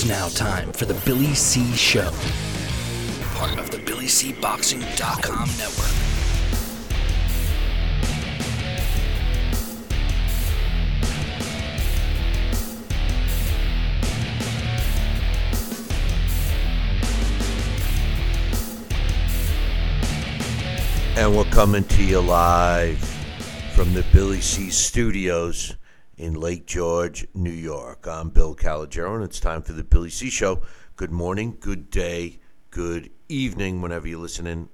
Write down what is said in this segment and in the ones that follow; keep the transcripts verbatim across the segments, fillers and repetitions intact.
It's now time for the Billy C Show, part of the Billy C Boxing dot com network. And we're coming to you live from the Billy C Studios in Lake George, New York. I'm Bill Calogero, and it's time for the Billy C Show. Good morning, good day, good evening, whenever you're listening.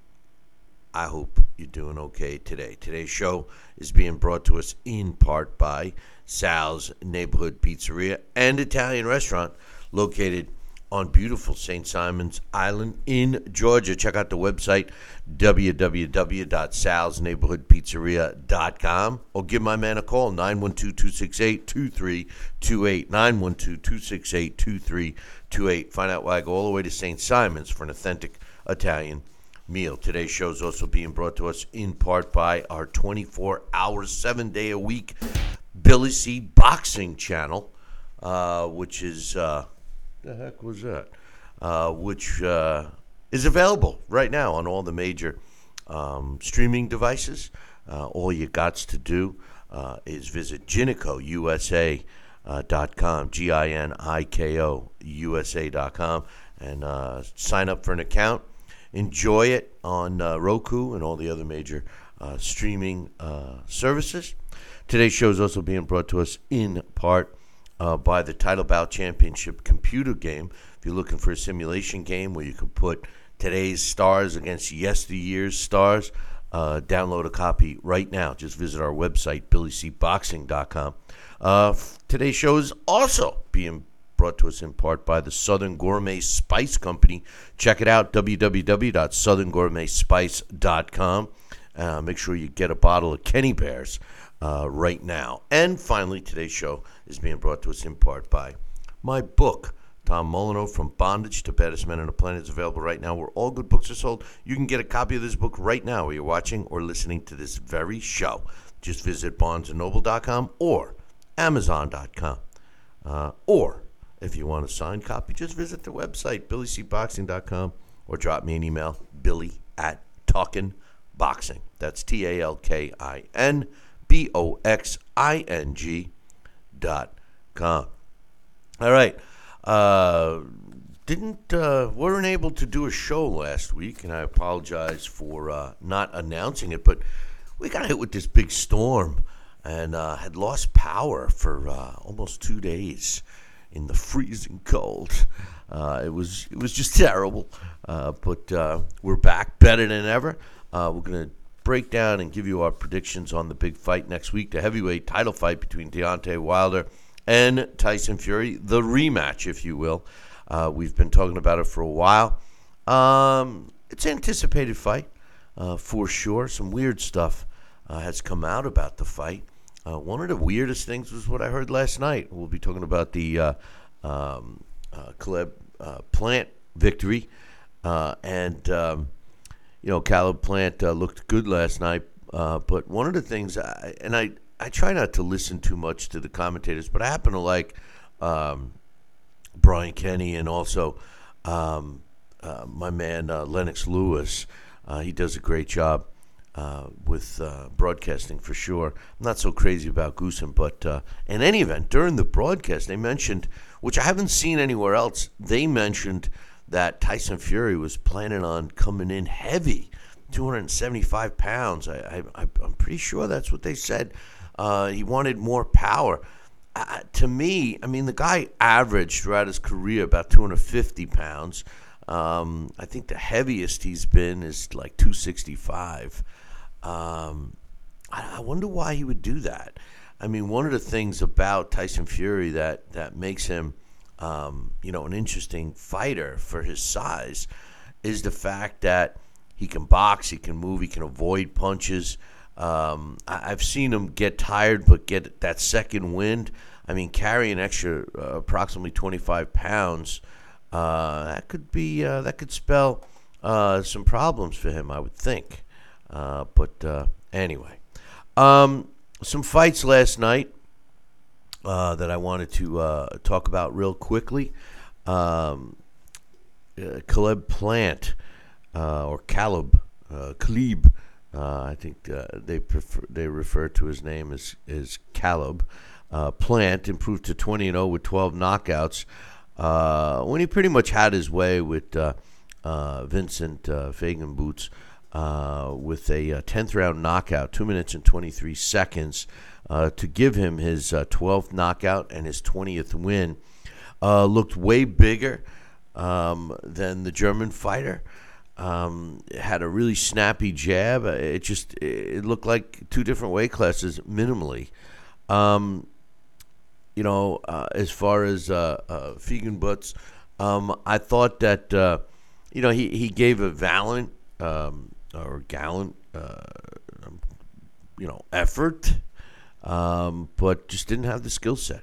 I hope you're doing okay today. Today's show is being brought to us in part by Sal's Neighborhood Pizzeria and Italian Restaurant, located on beautiful Saint Simons Island in Georgia. Check out the website, w w w dot sals neighborhood pizzeria dot com, or give my man a call, nine one two, two six eight, two three two eight, nine one two, two six eight, two three two eight. Find out why I go all the way to Saint Simons for an authentic Italian meal. Today's show is also being brought to us in part by our twenty-four hour, seven day a week Billy C Boxing channel, uh, which is... Uh, the heck was that? Uh, which uh, is available right now on all the major um, streaming devices. Uh, all you gots to do uh, is visit Ginico U S A dot com, G I N I K O U S A dot com, and uh, sign up for an account. Enjoy it on uh, Roku and all the other major uh, streaming uh, services. Today's show is also being brought to us in part Uh, by the Title Bout Championship computer game. If you're looking for a simulation game where you can put today's stars against yesteryear's stars, uh, download a copy right now. Just visit our website, Billy C Boxing dot com. Uh, f- today's show is also being brought to us in part by the Southern Gourmet Spice Company. Check it out, w w w dot southern gourmet spice dot com. Uh, make sure you get a bottle of Kenny Bears Uh, right now. And finally, today's show is being brought to us in part by my book, Tom Molyneux, From Bondage to Baddest Men on the Planet, is available right now where all good books are sold. You can get a copy of this book right now where you're watching or listening to this very show. Just visit barnes and noble dot com or amazon dot com. Uh, or if you want a signed copy, just visit the website, billy c boxing dot com, or drop me an email, billy at talkin boxing. That's T A L K I N B O X I N G dot com. All right. Uh, didn't uh, weren't able to do a show last week, and I apologize for uh, not announcing it, but we got hit with this big storm and uh, had lost power for uh, almost two days in the freezing cold. Uh, it was it was just terrible, uh, but uh, we're back better than ever. Uh, we're going to break down and give you our predictions on the big fight next week, the heavyweight title fight between Deontay Wilder and Tyson Fury, the rematch, if you will. Uh, we've been talking about it for a while. Um, it's an anticipated fight, uh, for sure. Some weird stuff uh, has come out about the fight. Uh, one of the weirdest things was what I heard last night. We'll be talking about the uh, um, uh, Caleb uh, Plant victory uh, and... Um, You know, Caleb Plant uh, looked good last night, uh, but one of the things, I, and I, I try not to listen too much to the commentators, but I happen to like um, Brian Kenny and also um, uh, my man uh, Lennox Lewis. Uh, he does a great job uh, with uh, broadcasting for sure. I'm not so crazy about Goosen, but uh, in any event, during the broadcast, they mentioned, which I haven't seen anywhere else, they mentioned that Tyson Fury was planning on coming in heavy, two hundred seventy-five pounds. I, I, I'm pretty sure that's what they said. Uh, he wanted more power. Uh, to me, I mean, the guy averaged throughout his career about two hundred fifty pounds. Um, I think the heaviest he's been is like two sixty-five. Um, I, I wonder why he would do that. I mean, one of the things about Tyson Fury that, that makes him Um, you know, an interesting fighter for his size is the fact that he can box, he can move, he can avoid punches. Um, I, I've seen him get tired but get that second wind. I mean, carry an extra uh, approximately twenty-five pounds. Uh, that could be uh, that could spell uh, some problems for him, I would think. Uh, but uh, anyway, um, some fights last night. Uh, that I wanted to uh, talk about real quickly. um, uh, Caleb Plant uh, or Caleb uh, Klebe. Uh, I think uh, they prefer, they refer to his name as as Caleb uh, Plant. Improved to twenty and oh with twelve knockouts uh, when he pretty much had his way with uh, uh, Vincent uh, Feigenbutz uh, with a uh, tenth round knockout, two minutes and twenty three seconds, uh, to give him his uh, twelfth knockout and his twentieth win. Uh, looked way bigger um, than the German fighter. Um, had a really snappy jab. It just it looked like two different weight classes minimally. Um, you know, uh, as far as uh, uh, Feigenbutz, um, I thought that uh, you know he, he gave a valiant um, or gallant uh, you know effort, um, but just didn't have the skill set.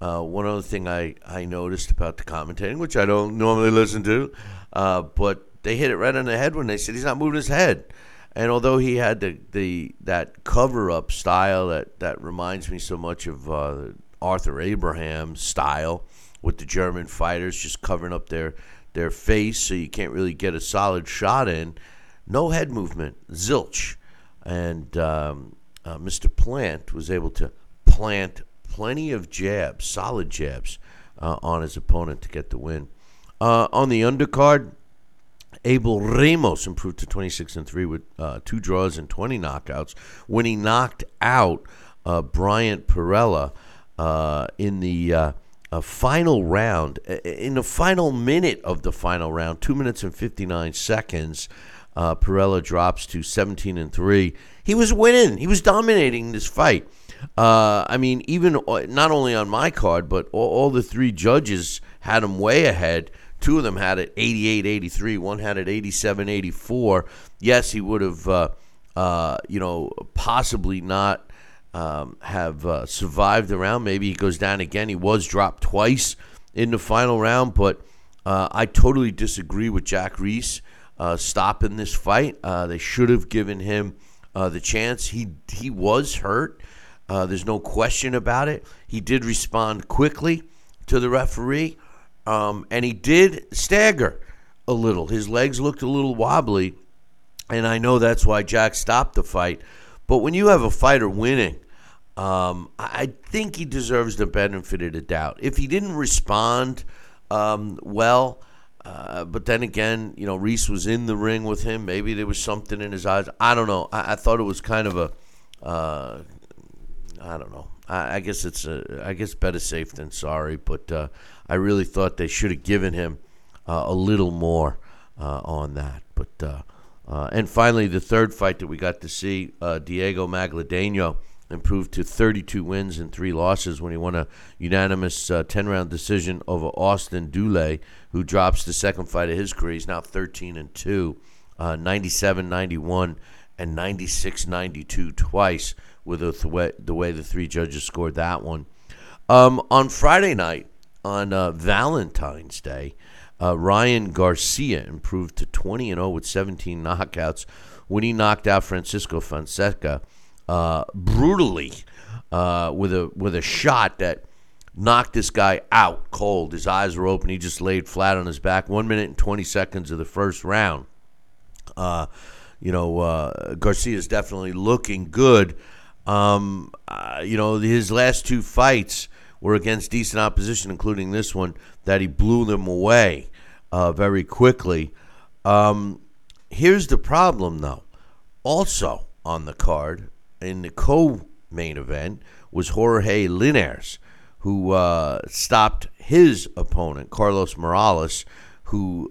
Uh, one other thing I, I noticed about the commentating, which I don't normally listen to, uh, but they hit it right on the head when they said he's not moving his head. And although he had the, the that cover-up style that, that reminds me so much of uh, Arthur Abraham's style with the German fighters, just covering up their, their face so you can't really get a solid shot in, no head movement, zilch. And um, uh, Mister Plant was able to plant plenty of jabs, solid jabs, uh, on his opponent to get the win. Uh, on the undercard, Abel Ramos improved to twenty-six and three with uh, two draws and twenty knockouts when he knocked out uh, Bryant Perrella uh, in the uh, uh, final round, in the final minute of the final round, two minutes and fifty-nine seconds. Uh, Perrella drops to seventeen and three. He was winning. He was dominating this fight. Uh, I mean, even not only on my card, but all, all the three judges had him way ahead. Two of them had it eighty-eight eighty-three. One had it eighty-seven eighty-four. Yes, he would have, uh, uh, you know, possibly not um, have uh, survived the round. Maybe he goes down again. He was dropped twice in the final round. But uh, I totally disagree with Jack Reese uh, stopping this fight. Uh, they should have given him uh, the chance. He he was hurt. Uh, there's no question about it. He did respond quickly to the referee. Um, and he did stagger a little. His legs looked a little wobbly, and I know that's why Jack stopped the fight. But when you have a fighter winning, um, I think he deserves the benefit of the doubt. If he didn't respond um, well, uh, but then again, you know, Reese was in the ring with him. Maybe there was something in his eyes. I don't know. I, I thought it was kind of a, uh, I don't know. I, I guess it's a, I guess better safe than sorry, but uh, I really thought they should have given him uh, a little more uh, on that. But uh, uh, and finally, the third fight that we got to see, uh, Diego Magladeño improved to thirty-two wins and three losses when he won a unanimous uh, ten-round decision over Austin Dule, who drops the second fight of his career. He's now thirteen and two, uh, ninety-seven ninety-one, and ninety-six ninety-two twice with the, th- the way the three judges scored that one. Um, on Friday night, on uh, Valentine's Day, uh, Ryan Garcia improved to twenty and oh with seventeen knockouts when he knocked out Francisco Fonseca uh, brutally uh, with a with a shot that knocked this guy out cold. His eyes were open. He just laid flat on his back. One minute and twenty seconds of the first round. Uh, you know, uh, Garcia's definitely looking good. Um, uh, you know, his last two fights were against decent opposition, including this one, that he blew them away uh, very quickly. Um, here's the problem, though. Also on the card, in the co-main event, was Jorge Linares, who uh, stopped his opponent, Carlos Morales, who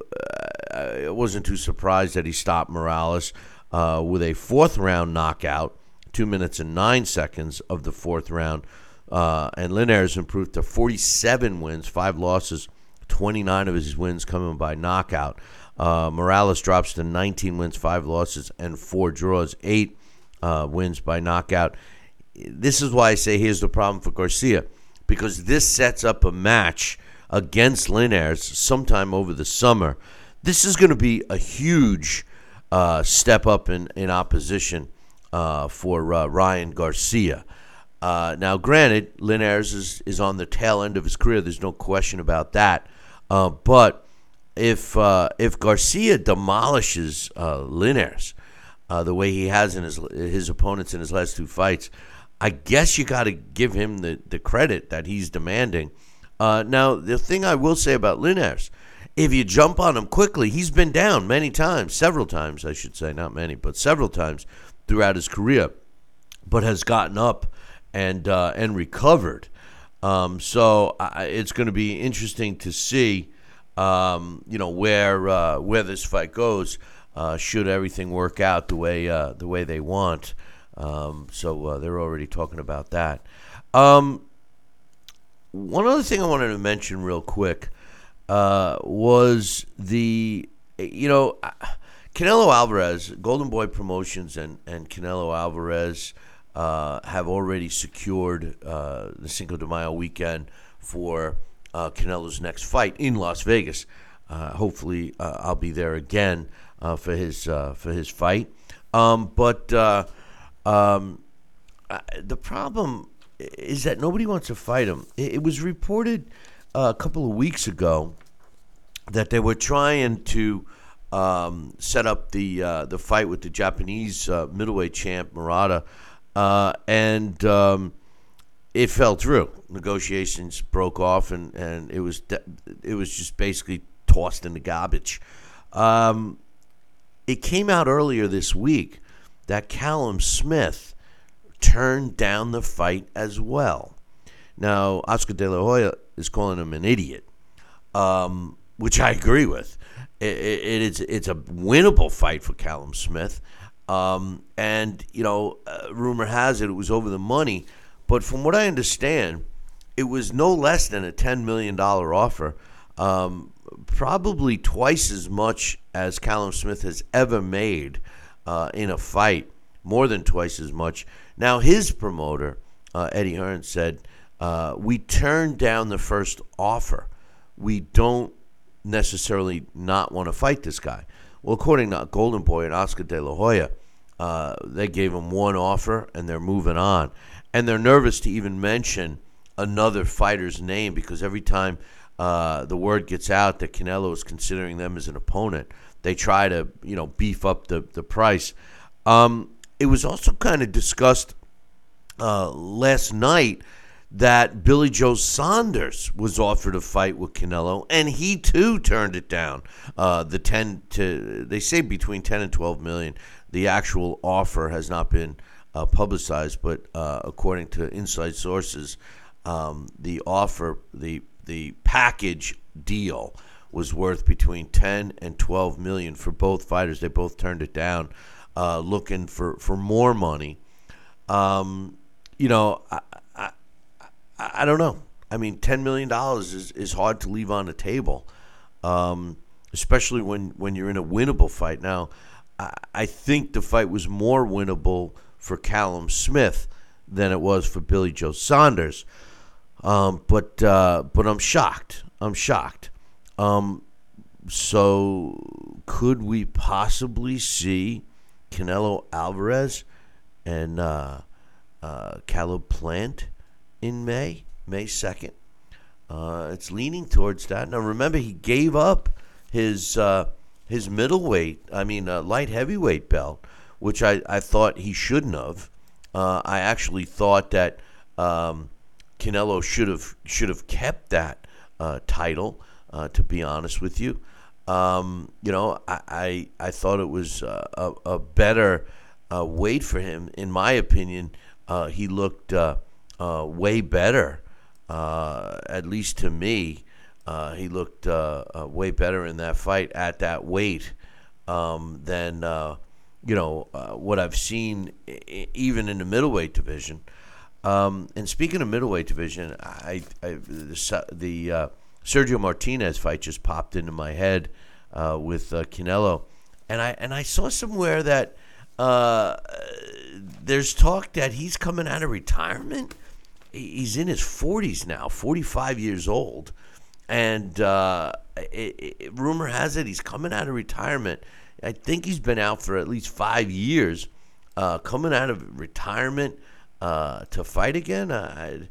uh, wasn't too surprised that he stopped Morales uh, with a fourth-round knockout, two minutes and nine seconds of the fourth round. Uh, and Linares improved to forty-seven wins, five losses, twenty-nine of his wins coming by knockout. Uh, Morales drops to nineteen wins, five losses, and four draws, eight uh, wins by knockout. This is why I say here's the problem for Garcia, because this sets up a match against Linares sometime over the summer. This is going to be a huge uh, step up in, in opposition uh, for uh, Ryan Garcia. Uh, now, granted, Linares is, is on the tail end of his career. There's no question about that. Uh, but if uh, if Garcia demolishes uh, Linares uh, the way he has in his his opponents in his last two fights, I guess you got to give him the, the credit that he's demanding. Uh, now, the thing I will say about Linares, if you jump on him quickly, he's been down many times, several times, I should say, not many, but several times throughout his career, but has gotten up and uh, and recovered. Um, so I, it's going to be interesting to see, um, you know, where uh, where this fight goes. Uh, should everything work out the way uh, the way they want? Um, so uh, they're already talking about that. Um, one other thing I wanted to mention real quick uh, was the, you know, Canelo Alvarez, Golden Boy Promotions and, and Canelo Alvarez uh, have already secured uh, the Cinco de Mayo weekend for uh, Canelo's next fight in Las Vegas. Uh, hopefully uh, I'll be there again uh, for his uh, for his fight. Um, but... Uh, Um, the problem is that nobody wants to fight him. It was reported a couple of weeks ago that they were trying to um, set up the uh, the fight with the Japanese uh, middleweight champ Murata, uh, and um, it fell through. Negotiations broke off, and, and it was de- it was just basically tossed in the garbage. Um, it came out earlier this week that Callum Smith turned down the fight as well. Now, Oscar De La Hoya is calling him an idiot, um, which I agree with. It, it, it's it's a winnable fight for Callum Smith. Um, and, you know, uh, rumor has it it was over the money. But from what I understand, it was no less than a ten million dollars offer, um, probably twice as much as Callum Smith has ever made Uh, in a fight, more than twice as much. Now, his promoter, uh, Eddie Hearn, said, uh, we turned down the first offer. We don't necessarily not want to fight this guy. Well, according to Golden Boy and Oscar De La Hoya, uh, they gave him one offer, and they're moving on. And they're nervous to even mention another fighter's name because every time uh, the word gets out that Canelo is considering them as an opponent, they try to, you know, beef up the, the price. Um, it was also kind of discussed uh, last night that Billy Joe Saunders was offered a fight with Canelo, and he too turned it down. Uh, the ten to they say between ten and twelve million. The actual offer has not been uh, publicized, but uh, according to inside sources, um, the offer, the the package deal, was worth between ten and twelve million for both fighters. They both turned it down, uh, looking for, for more money. Um, you know, I, I I don't know. I mean, ten million dollars is, is hard to leave on the table, um, especially when, when you're in a winnable fight. Now, I, I think the fight was more winnable for Callum Smith than it was for Billy Joe Saunders. Um, but uh, but I'm shocked. I'm shocked. Um, so could we possibly see Canelo Alvarez and uh, uh, Caleb Plant in May, May second? Uh, it's leaning towards that. Now, remember, he gave up his uh, his middleweight, I mean, uh, light heavyweight belt, which I, I thought he shouldn't have. Uh, I actually thought that um, Canelo should have should have kept that uh, title. Uh, to be honest with you, um, you know, I, I I thought it was uh, a, a better uh, weight for him. In my opinion, uh, he looked uh, uh, way better, uh, at least to me. Uh, he looked uh, uh, way better in that fight at that weight um, than uh, you know uh, what I've seen I- even in the middleweight division. Um, and speaking of middleweight division, I, I the the uh, Sergio Martinez fight just popped into my head uh, with uh, Canelo, and I and I saw somewhere that uh, there's talk that he's coming out of retirement. He's in his forties now, forty-five years old, and uh, it, it, rumor has it he's coming out of retirement. I think he's been out for at least five years. Uh, coming out of retirement uh, to fight again, I,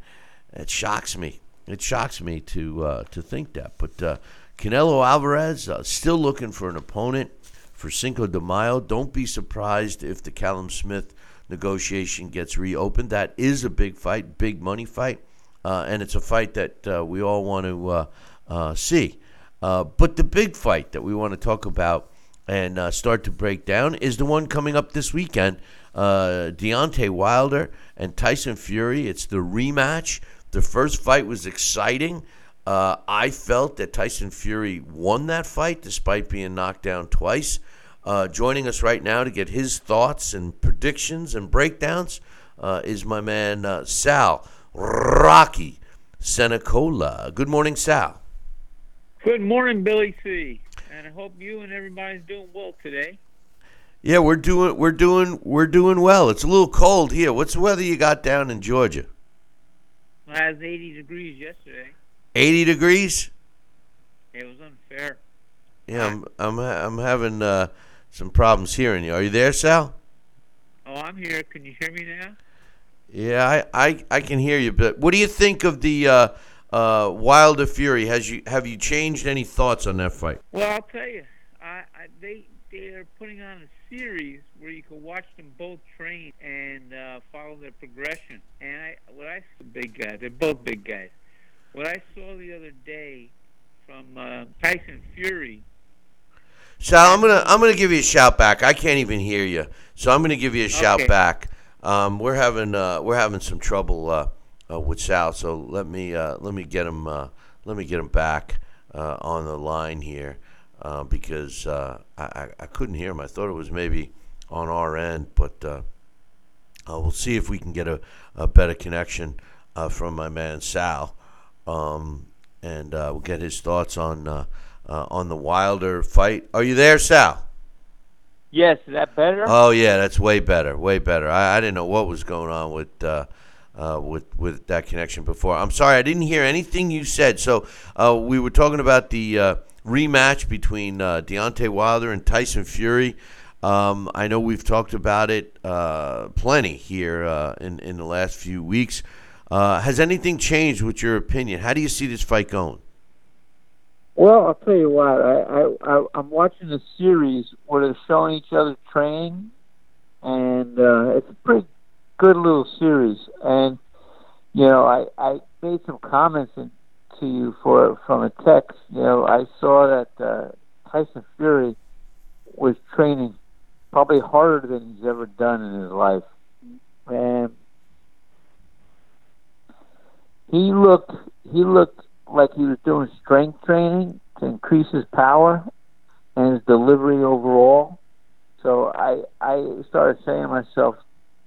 it shocks me. It shocks me to uh, to think that, but uh, Canelo Alvarez uh, still looking for an opponent for Cinco de Mayo. Don't be surprised if the Callum Smith negotiation gets reopened. That is a big fight, big money fight, uh, and it's a fight that uh, we all want to uh, uh, see. Uh, but the big fight that we want to talk about and uh, start to break down is the one coming up this weekend, uh, Deontay Wilder and Tyson Fury. It's the rematch. The first fight was exciting. Uh, I felt that Tyson Fury won that fight despite being knocked down twice. Uh, joining us right now to get his thoughts and predictions and breakdowns uh, is my man uh, Sal Rocky Senecola. Good morning, Sal. Good morning, Billy C. And I hope you and everybody's doing well today. Yeah, we're doing we're doing we're doing well. It's a little cold here. What's the weather you got down in Georgia? Well, it was eighty degrees yesterday. eighty degrees? It was unfair. Yeah, I'm I'm I'm having uh, some problems hearing you. Are you there, Sal? Oh, I'm here. Can you hear me now? Yeah, I, I, I can hear you. But what do you think of the uh, uh, Wilder Fury? Has you have you changed any thoughts on that fight? Well, I'll tell you, I, I they they are putting on a series where you can watch them both train and uh, follow their progression. And I what I big guys, they're both big guys. What I saw the other day from uh, Tyson Fury. Sal, I'm gonna I'm gonna give you a shout back. I can't even hear you, so I'm gonna give you a shout okay. back. Um, we're having uh, we're having some trouble uh, uh, with Sal, so let me uh, let me get him uh, let me get him back uh, on the line here uh, because uh, I I couldn't hear him. I thought it was maybe on our end, but uh, uh, we'll see if we can get a, a better connection uh, from my man Sal, um, and uh, we'll get his thoughts on. Uh, Uh, on the Wilder fight. Are you there, Sal? Yes, is that better? Oh, yeah, that's way better, way better. I, I didn't know what was going on with uh, uh, with with that connection before. I'm sorry, I didn't hear anything you said. So uh, we were talking about the uh, rematch between uh, Deontay Wilder and Tyson Fury. Um, I know we've talked about it uh, plenty here uh, in, in the last few weeks. Uh, has anything changed with your opinion? How do you see this fight going? Well, I'll tell you what. I, I, I I'm watching a series where they're showing each other train, and uh, it's a pretty good little series. And you know, I, I made some comments in, to you for from a text. You know, I saw that uh, Tyson Fury was training probably harder than he's ever done in his life, and he looked he looked. like he was doing strength training to increase his power and his delivery overall. So I I started saying to myself,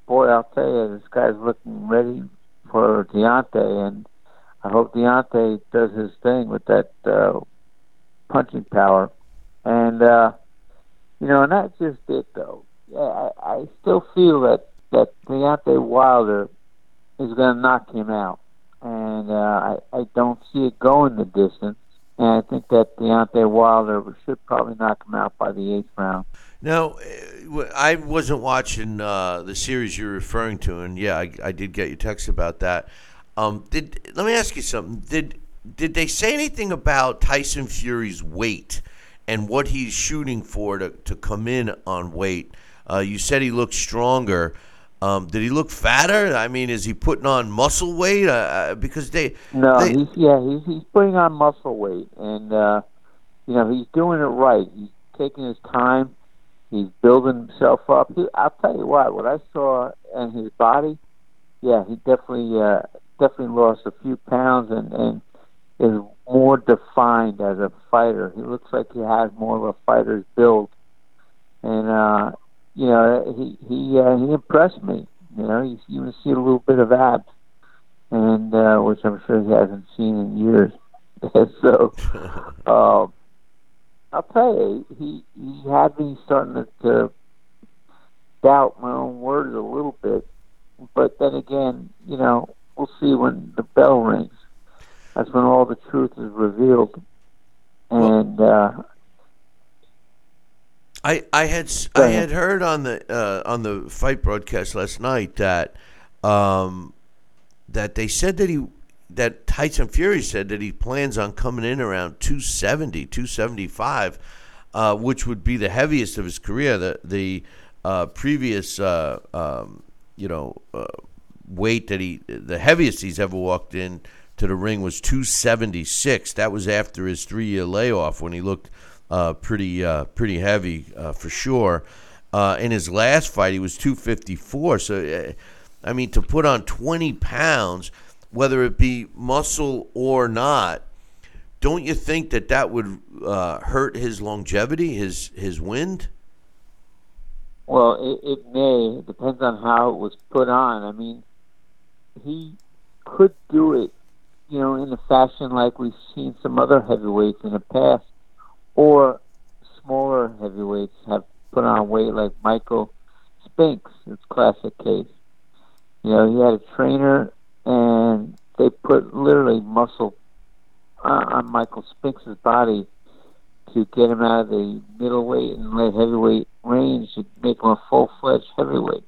boy, I'll tell you, this guy's looking ready for Deontay, and I hope Deontay does his thing with that uh, punching power. And, uh, you know, and that's just it, though. Yeah, I, I still feel that, that Deontay Wilder is going to knock him out. And uh, I, I don't see it going the distance. And I think that Deontay Wilder should probably knock him out by the eighth round. Now, I wasn't watching uh, the series you're referring to, and yeah, I, I did get your text about that. Um, did let me ask you something. Did did they say anything about Tyson Fury's weight and what he's shooting for to, to come in on weight? Uh, you said he looked stronger. Um, did he look fatter? I mean, is he putting on muscle weight? Uh, because they no, they... He's, yeah, he's he's putting on muscle weight, and uh, you know he's doing it right. He's taking his time. He's building himself up. He, I'll tell you what, what I saw in his body, yeah, he definitely uh, definitely lost a few pounds and, and is more defined as a fighter. He looks like he has more of a fighter's build, and. Uh, You know, he he uh, he impressed me. You know, you, you even see a little bit of abs, and uh, which I'm sure he hasn't seen in years. so, um, I'll tell you, he he had me starting to, to doubt my own words a little bit. But then again, you know, we'll see when the bell rings. That's when all the truth is revealed, and. Uh, I, I had I had heard on the uh, on the fight broadcast last night that um, that they said that he that Tyson Fury said that he plans on coming in around two seventy, two seventy-five, uh, which would be the heaviest of his career. The the uh, previous, uh, um, you know, uh, weight that he, the heaviest he's ever walked in to the ring was two seventy-six. That was after his three-year layoff when he looked uh, pretty uh, pretty heavy uh, for sure. Uh, in his last fight, he was two fifty-four. So, uh, I mean, to put on twenty pounds, whether it be muscle or not, don't you think that that would uh, hurt his longevity, his his wind? Well, it, it may. It depends on how it was put on. I mean, he could do it, you know, in a fashion like we've seen some other heavyweights in the past, or smaller heavyweights have put on weight like Michael Spinks. It's a classic case. You know, he had a trainer, and they put literally muscle on Michael Spinks' body to get him out of the middleweight and light heavyweight range to make him a full-fledged heavyweight.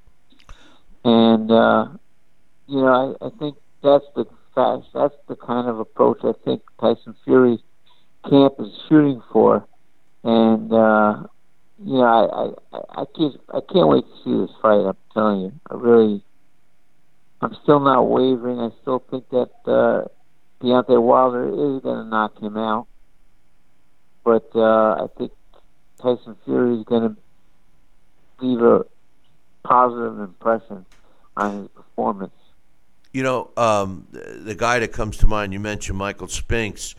And, uh, you know, I, I think that's the that's the kind of approach I think Tyson Fury's camp is shooting for. And, uh, you know, I, I, I, can't, I can't wait to see this fight, I'm telling you. I really... I'm still not wavering. I still think that uh, Deontay Wilder is going to knock him out. But uh, I think Tyson Fury is going to leave a positive impression on his performance. You know, um, the guy that comes to mind, you mentioned Michael Spinks,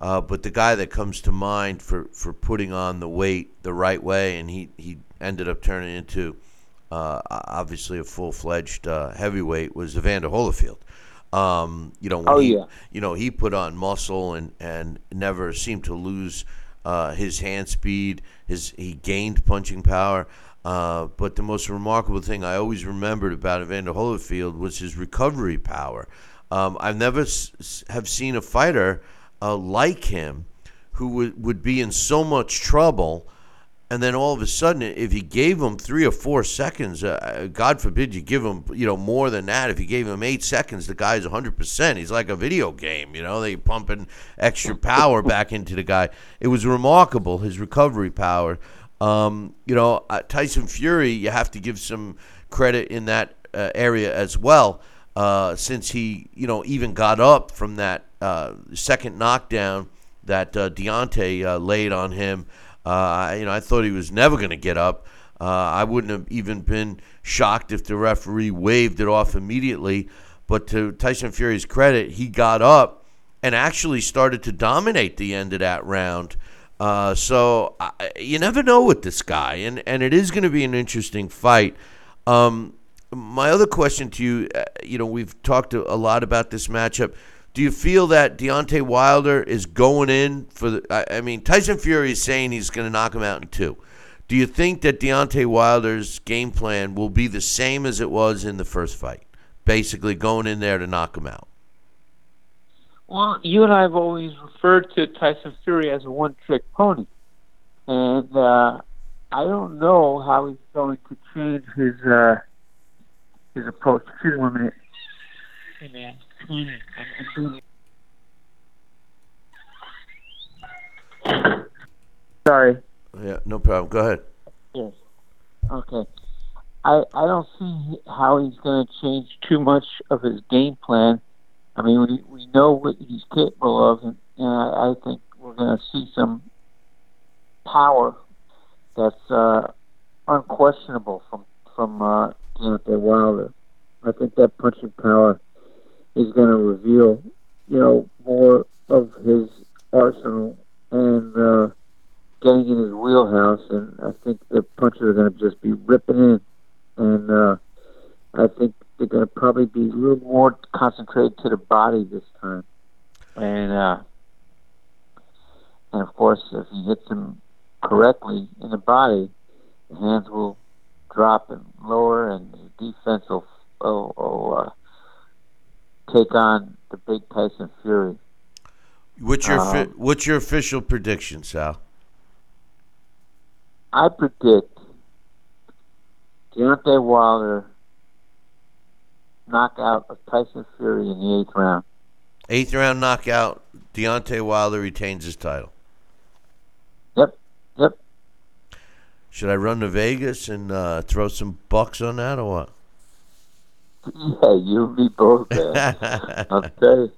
uh, but the guy that comes to mind for, for putting on the weight the right way, and he, he ended up turning into... Uh, obviously a full-fledged uh, heavyweight, was Evander Holyfield. Um, you know, when oh, he, yeah. you know, he put on muscle and, and never seemed to lose uh, his hand speed. His he gained punching power. Uh, but the most remarkable thing I always remembered about Evander Holyfield was his recovery power. Um, I've never s- have seen a fighter uh, like him who would, would be in so much trouble. And then all of a sudden, if he gave him three or four seconds, uh, God forbid you give him, you know, more than that. If you gave him eight seconds, the guy's one hundred percent. He's like a video game, you know. They pumping extra power back into the guy. It was remarkable, his recovery power. Um, you know, uh, Tyson Fury, you have to give some credit in that uh, area as well, uh, since he, you know, even got up from that uh, second knockdown that uh, Deontay uh, laid on him. Uh, you know, I thought he was never going to get up. Uh, I wouldn't have even been shocked if the referee waved it off immediately. But to Tyson Fury's credit, he got up and actually started to dominate the end of that round. Uh, so I, you never know with this guy, and, and it is going to be an interesting fight. Um, my other question to you, uh, you know, we've talked a, a lot about this matchup. Do you feel that Deontay Wilder is going in for the... I mean, Tyson Fury is saying he's going to knock him out in two. Do you think that Deontay Wilder's game plan will be the same as it was in the first fight? Basically going in there to knock him out. Well, you and I have always referred to Tyson Fury as a one-trick pony. And uh, I don't know how he's going to change his uh, his approach. Excuse me one minute. Hey, man. Sorry. Yeah, no problem. Go ahead. Yes. Okay. I I don't see how he's going to change too much of his game plan. I mean, we we know what he's capable of, and, and I, I think we're going to see some power that's uh, unquestionable from from uh, Deontay Wilder. I think that punching power is going to reveal, you know, more of his arsenal and uh, getting in his wheelhouse. And I think the punches are going to just be ripping in. And uh, I think they're going to probably be a little more concentrated to the body this time. And, uh, and of course, if he hits him correctly in the body, the hands will drop and lower, and his defense will... will, will uh, take on the big Tyson Fury. What's your um, what's your official prediction, Sal? I predict Deontay Wilder knockout of Tyson Fury in the eighth round. Eighth round knockout. Deontay Wilder retains his title. Yep. Yep. Should I run to Vegas and uh, throw some bucks on that or what? Yeah, you'll be both there. I'll tell you.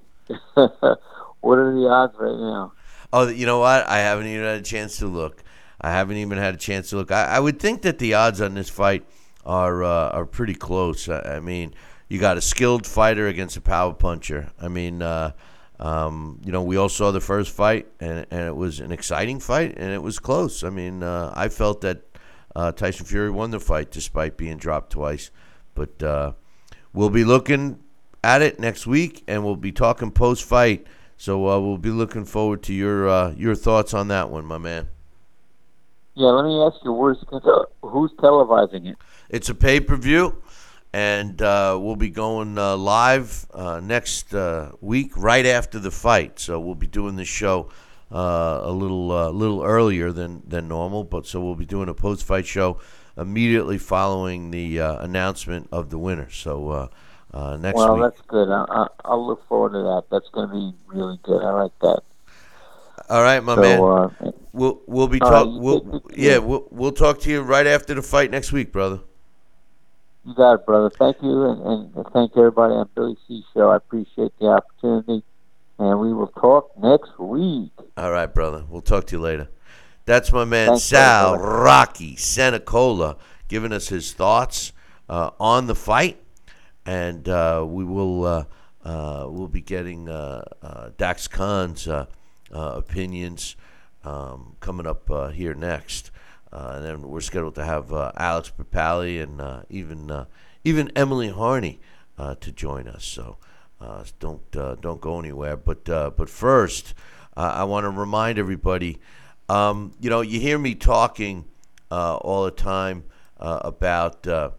What are the odds right now? Oh, you know what? I haven't even had a chance to look. I haven't even had a chance to look. I, I would think that the odds on this fight are uh, are pretty close. I, I mean, you got a skilled fighter against a power puncher. I mean, uh, um, you know, we all saw the first fight, and, and it was an exciting fight, and it was close. I mean, uh, I felt that uh, Tyson Fury won the fight despite being dropped twice. But uh, we'll be looking at it next week, and we'll be talking post-fight. So uh, we'll be looking forward to your uh, your thoughts on that one, my man. Yeah, let me ask you, where's, who's televising it? It's a pay-per-view, and uh, we'll be going uh, live uh, next uh, week right after the fight. So we'll be doing this show uh, a little uh, little earlier than, than normal, but so we'll be doing a post-fight show immediately following the uh, announcement of the winner. So uh, uh, next well, week. Well, that's good. I, I, I'll look forward to that. That's going to be really good. I like that. All right, my so, man. Uh, we'll we'll be talk. Uh, we'll, yeah, we'll we'll talk to you right after the fight next week, brother. You got it, brother. Thank you, and, and thank everybody on Billy C Show. I appreciate the opportunity, and we will talk next week. All right, brother. We'll talk to you later. That's my man Thanks, Sal brother. Rocky Senecola giving us his thoughts uh, on the fight, and uh, we will uh, uh, we'll be getting uh, uh, Dax Khan's. Uh, Uh, opinions um, coming up uh, here next, uh, and then we're scheduled to have uh, Alex Papali and uh, even uh, even Emily Harney uh, to join us. So uh, don't uh, don't go anywhere. But uh, but first, uh, I want to remind everybody. Um, you know, you hear me talking uh, all the time uh, about uh,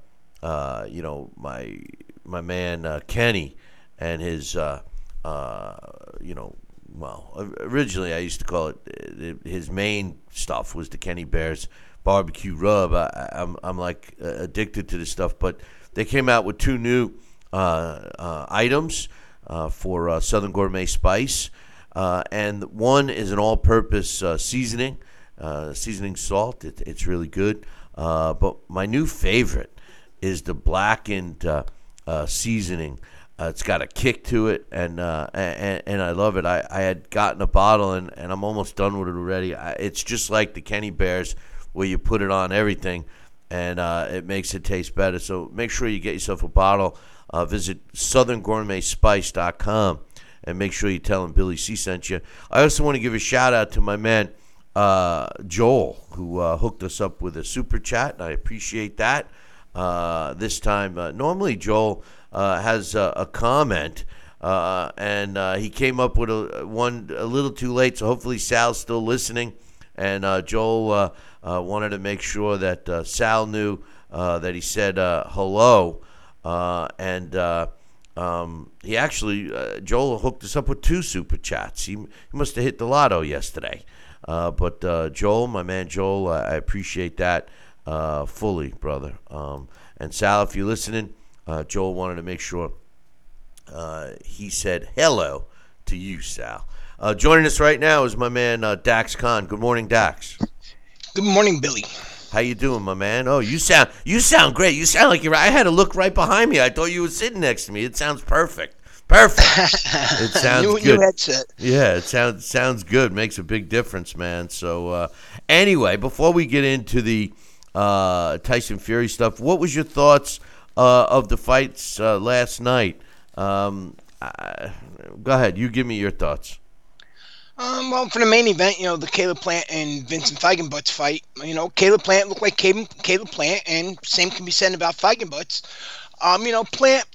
uh, you know my my man uh, Kenny and his uh, uh, you know. Well, originally I used to call it, his main stuff was the Kenny Bears barbecue rub. I, I'm I'm like addicted to this stuff, but they came out with two new uh, uh, items uh, for uh, Southern Gourmet Spice, uh, and one is an all-purpose uh, seasoning, uh, seasoning salt. It, it's really good, uh, but my new favorite is the blackened uh, uh, seasoning. Uh, it's got a kick to it, and uh, and, and I love it. I, I had gotten a bottle, and, and I'm almost done with it already. I, it's just like the Kenny Bears where you put it on everything, and uh, it makes it taste better. So make sure you get yourself a bottle. Uh, visit southern gourmet spice dot com, and make sure you tell them Billy C sent you. I also want to give a shout-out to my man, uh, Joel, who uh, hooked us up with a super chat, and I appreciate that. Uh, this time, uh, normally Joel uh, has uh, a comment, uh, and uh, he came up with a, one a little too late, so hopefully Sal's still listening, and uh, Joel uh, uh, wanted to make sure that uh, Sal knew uh, that he said uh, hello, uh, and uh, um, he actually, uh, Joel hooked us up with two super chats. He, he must have hit the lotto yesterday, uh, but uh, Joel, my man Joel, I, I appreciate that. Uh, fully, brother. Um, and Sal, if you're listening, uh, Joel wanted to make sure uh, he said hello to you, Sal. Uh, joining us right now is my man uh, Dax Khan. Good morning, Dax. Good morning, Billy. How you doing, my man? Oh, you sound you sound great. You sound like you're. I had to look right behind me. I thought you were sitting next to me. It sounds perfect. Perfect. It sounds new, good. New headset. Yeah, it sounds sounds good. Makes a big difference, man. So uh, anyway, before we get into the Uh, Tyson Fury stuff. What was your thoughts uh, of the fights uh, last night? Um, I, go ahead, you give me your thoughts. Um, well, for the main event, you know, the Caleb Plant and Vincent Feigenbutz fight. You know, Caleb Plant looked like Caleb, Caleb Plant, and same can be said about Feigenbutz. Um, you know, Plant.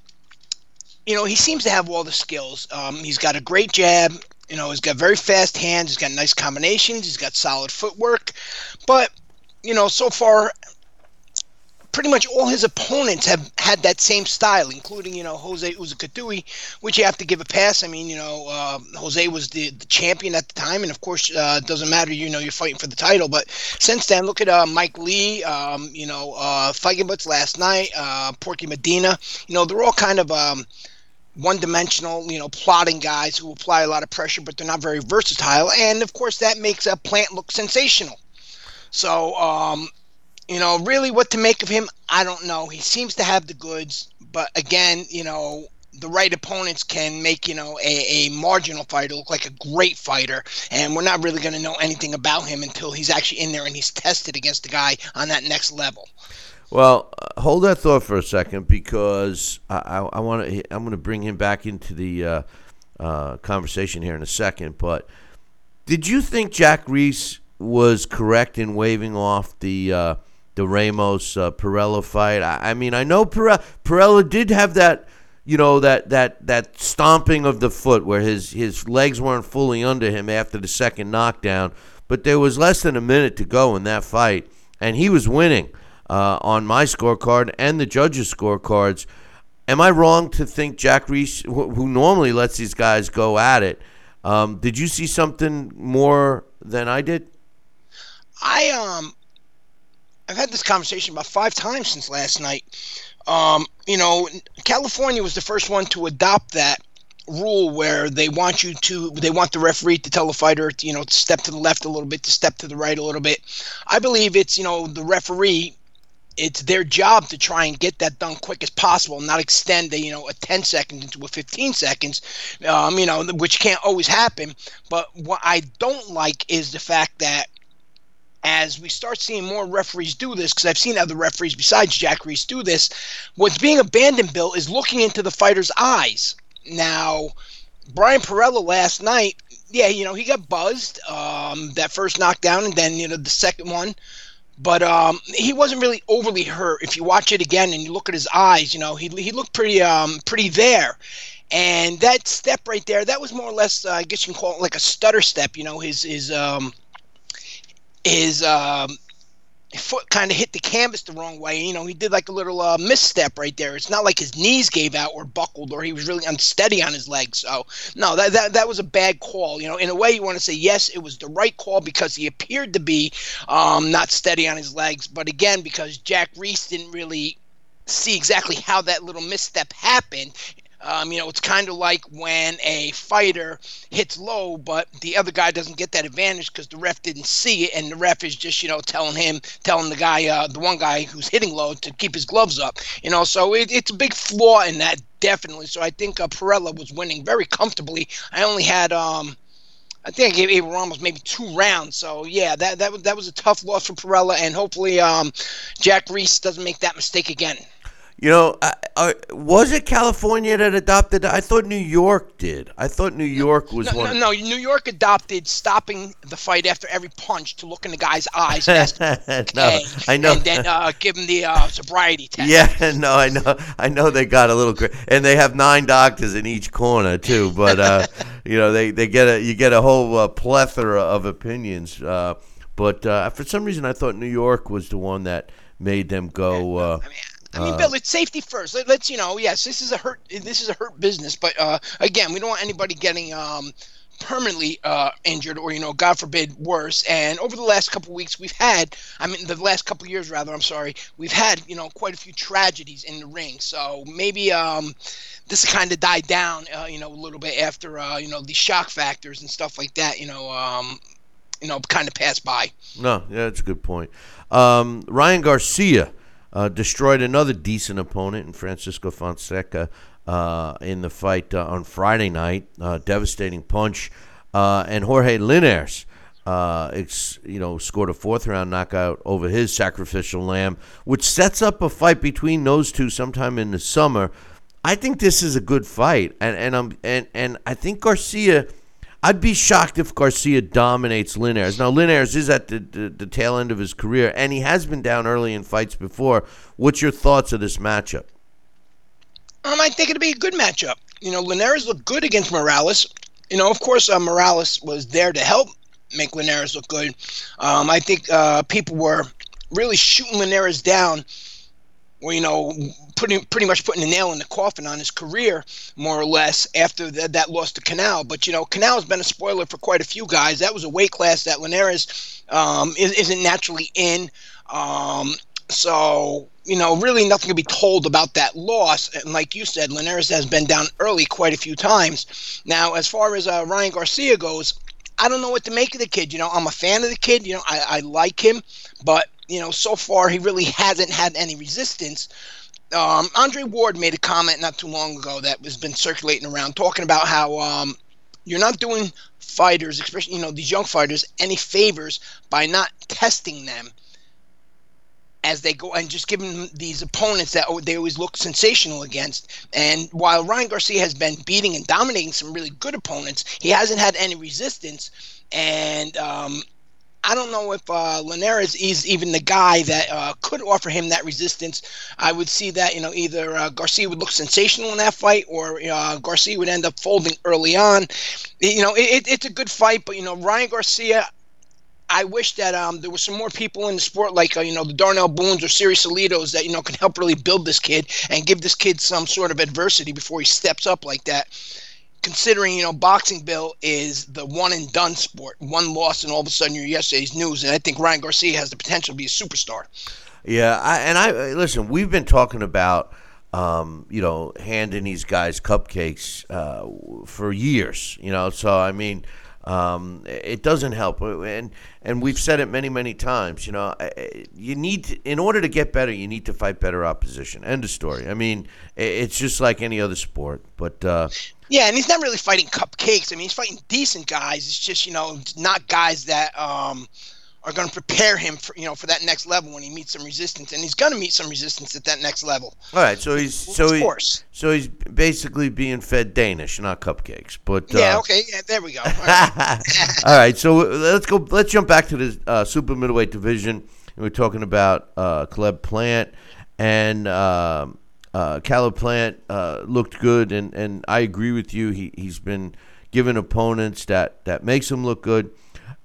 You know, he seems to have all the skills. Um, he's got a great jab. You know, he's got very fast hands. He's got nice combinations. He's got solid footwork, but. You know, so far, pretty much all his opponents have had that same style, including, you know, Jose Uzukadui, which you have to give a pass. I mean, you know, uh, Jose was the, the champion at the time, and of course, it uh, doesn't matter, you know, you're fighting for the title. But since then, look at uh, Mike Lee, um, you know, uh, Feigenbutz last night, uh, Porky Medina. You know, they're all kind of... Um, one-dimensional, you know, plotting guys who apply a lot of pressure, but they're not very versatile. And, of course, that makes a Plant look sensational. So, um, you know, really what to make of him, I don't know. He seems to have the goods, but, again, you know, the right opponents can make, you know, a, a marginal fighter look like a great fighter, and we're not really going to know anything about him until he's actually in there and he's tested against the guy on that next level. Well, uh, hold that thought for a second, because I, I, I want to. I'm going to bring him back into the uh, uh, conversation here in a second. But did you think Jack Reese was correct in waving off the uh, the Ramos uh, Perrella fight? I, I mean, I know Perrella, Perrella did have that. You know, that, that, that stomping of the foot where his, his legs weren't fully under him after the second knockdown. But there was less than a minute to go in that fight, and he was winning uh, on my scorecard and the judges' scorecards. Am I wrong to think Jack Reese, wh- who normally lets these guys go at it, um, did you see something more than I did? I um, I've had this conversation about five times since last night. Um, you know, California was the first one to adopt that rule where they want you to, they want the referee to tell a fighter, you know, to step to the left a little bit, to step to the right a little bit. I believe it's, you know, the referee, it's their job to try and get that done quick as possible, not extend the, you know, a ten second into a fifteen seconds, um, you know, which can't always happen. But what I don't like is the fact that as we start seeing more referees do this, because I've seen other referees besides Jack Reese do this, what's being abandoned, Bill, is looking into the fighter's eyes. Now, Bryant Perrella last night, yeah, you know, he got buzzed, um, that first knockdown, and then, you know, the second one. But um, he wasn't really overly hurt. If you watch it again and you look at his eyes, you know, he he looked pretty um pretty there. And that step right there, that was more or less, uh, I guess you can call it like a stutter step, you know, his his um. His um, foot kind of hit the canvas the wrong way. You know, he did like a little uh, misstep right there. It's not like his knees gave out or buckled or he was really unsteady on his legs. So, no, that that, that was a bad call. You know, in a way you want to say, yes, it was the right call because he appeared to be um, not steady on his legs. But again, because Jack Reese didn't really see exactly how that little misstep happened. Um, you know, it's kind of like when a fighter hits low, but the other guy doesn't get that advantage because the ref didn't see it, and the ref is just, you know, telling him, telling the guy, uh, the one guy who's hitting low to keep his gloves up. You know, so it, it's a big flaw in that, definitely. So I think uh, Perrella was winning very comfortably. I only had, um, I think I gave Abel Ramos maybe two rounds. So, yeah, that that, that was a tough loss for Perrella, and hopefully um, Jack Reese doesn't make that mistake again. You know, I, I, was it California that adopted? I thought New York did. I thought New York was no, one. No, no, New York adopted stopping the fight after every punch to look in the guy's eyes. And ask him, okay, no, I know. And then uh, give him the uh, sobriety test. Yeah, no, I know. I know they got a little, and they have nine doctors in each corner too. But uh, you know, they, they get a you get a whole uh, plethora of opinions. Uh, but uh, for some reason, I thought New York was the one that made them go. Uh, I mean, I mean, Bill, it's safety first. Let, let's, you know, yes, this is a hurt, this is a hurt business, but uh, again, we don't want anybody getting um, permanently uh, injured or, you know, God forbid, worse. And over the last couple of weeks, we've had, I mean, the last couple of years, rather, I'm sorry, we've had, you know, quite a few tragedies in the ring. So maybe um, this kind of died down, uh, you know, a little bit after, uh, you know, the shock factors and stuff like that, you know, um, you know, kind of passed by. No, yeah, that's a good point. Um, Ryan Garcia. Uh, destroyed another decent opponent in Francisco Fonseca uh, in the fight uh, on Friday night. Uh, devastating punch. Uh, and Jorge Linares, uh, ex, you know, scored a fourth-round knockout over his sacrificial lamb, which sets up a fight between those two sometime in the summer. I think this is a good fight, and and I'm and and I think Garcia. I'd be shocked if Garcia dominates Linares. Now, Linares is at the, the, the tail end of his career, and he has been down early in fights before. What's your thoughts of this matchup? Um, I think it'd be a good matchup. You know, Linares looked good against Morales. You know, of course, uh, Morales was there to help make Linares look good. Um, I think uh, people were really shooting Linares down. Well, you know, pretty, pretty much putting a nail in the coffin on his career, more or less, after the, that loss to Canelo. But, you know, Canelo's been a spoiler for quite a few guys. That was a weight class that Linares um, isn't naturally in. Um, So, you know, really nothing to be told about that loss. And like you said, Linares has been down early quite a few times. Now, as far as uh, Ryan Garcia goes, I don't know what to make of the kid. You know, I'm a fan of the kid. You know, I, I like him. But, you know, so far he really hasn't had any resistance. Um, Andre Ward made a comment not too long ago that has been circulating around, talking about how um, you're not doing fighters, especially, you know, these young fighters, any favors by not testing them as they go and just giving them these opponents that they always look sensational against. And while Ryan Garcia has been beating and dominating some really good opponents, he hasn't had any resistance. And um, I don't know if uh, Linares is even the guy that uh, could offer him that resistance. I would see that, you know, either uh, Garcia would look sensational in that fight, or uh, Garcia would end up folding early on. You know, it, it's a good fight, but, you know, Ryan Garcia, I wish that um, there were some more people in the sport, like, uh, you know, the Darnell Boones or Siri Salidos, that, you know, can help really build this kid and give this kid some sort of adversity before he steps up like that. Considering, you know, boxing, Bill, is the one-and-done sport. One loss and all of a sudden you're yesterday's news, and I think Ryan Garcia has the potential to be a superstar. Yeah, I, and I listen, we've been talking about, um, you know, handing these guys cupcakes uh, for years, you know, so, I mean, Um, it doesn't help, and and we've said it many, many times. You know, you need to, in order to get better, you need to fight better opposition. End of story. I mean, it's just like any other sport. But uh, yeah, and he's not really fighting cupcakes. I mean, he's fighting decent guys. It's just, you know, not guys that um, are going to prepare him for, you know, for that next level when he meets some resistance, and he's going to meet some resistance at that next level. All right, so he's so he, so he's basically being fed Danish, not cupcakes. But yeah, uh, okay, yeah, there we go. All right. All right, so let's go. Let's jump back to the uh, super middleweight division. And we're talking about uh, Caleb Plant, and uh, uh, Caleb Plant uh, looked good, and, and I agree with you. He he's been given opponents that that makes him look good.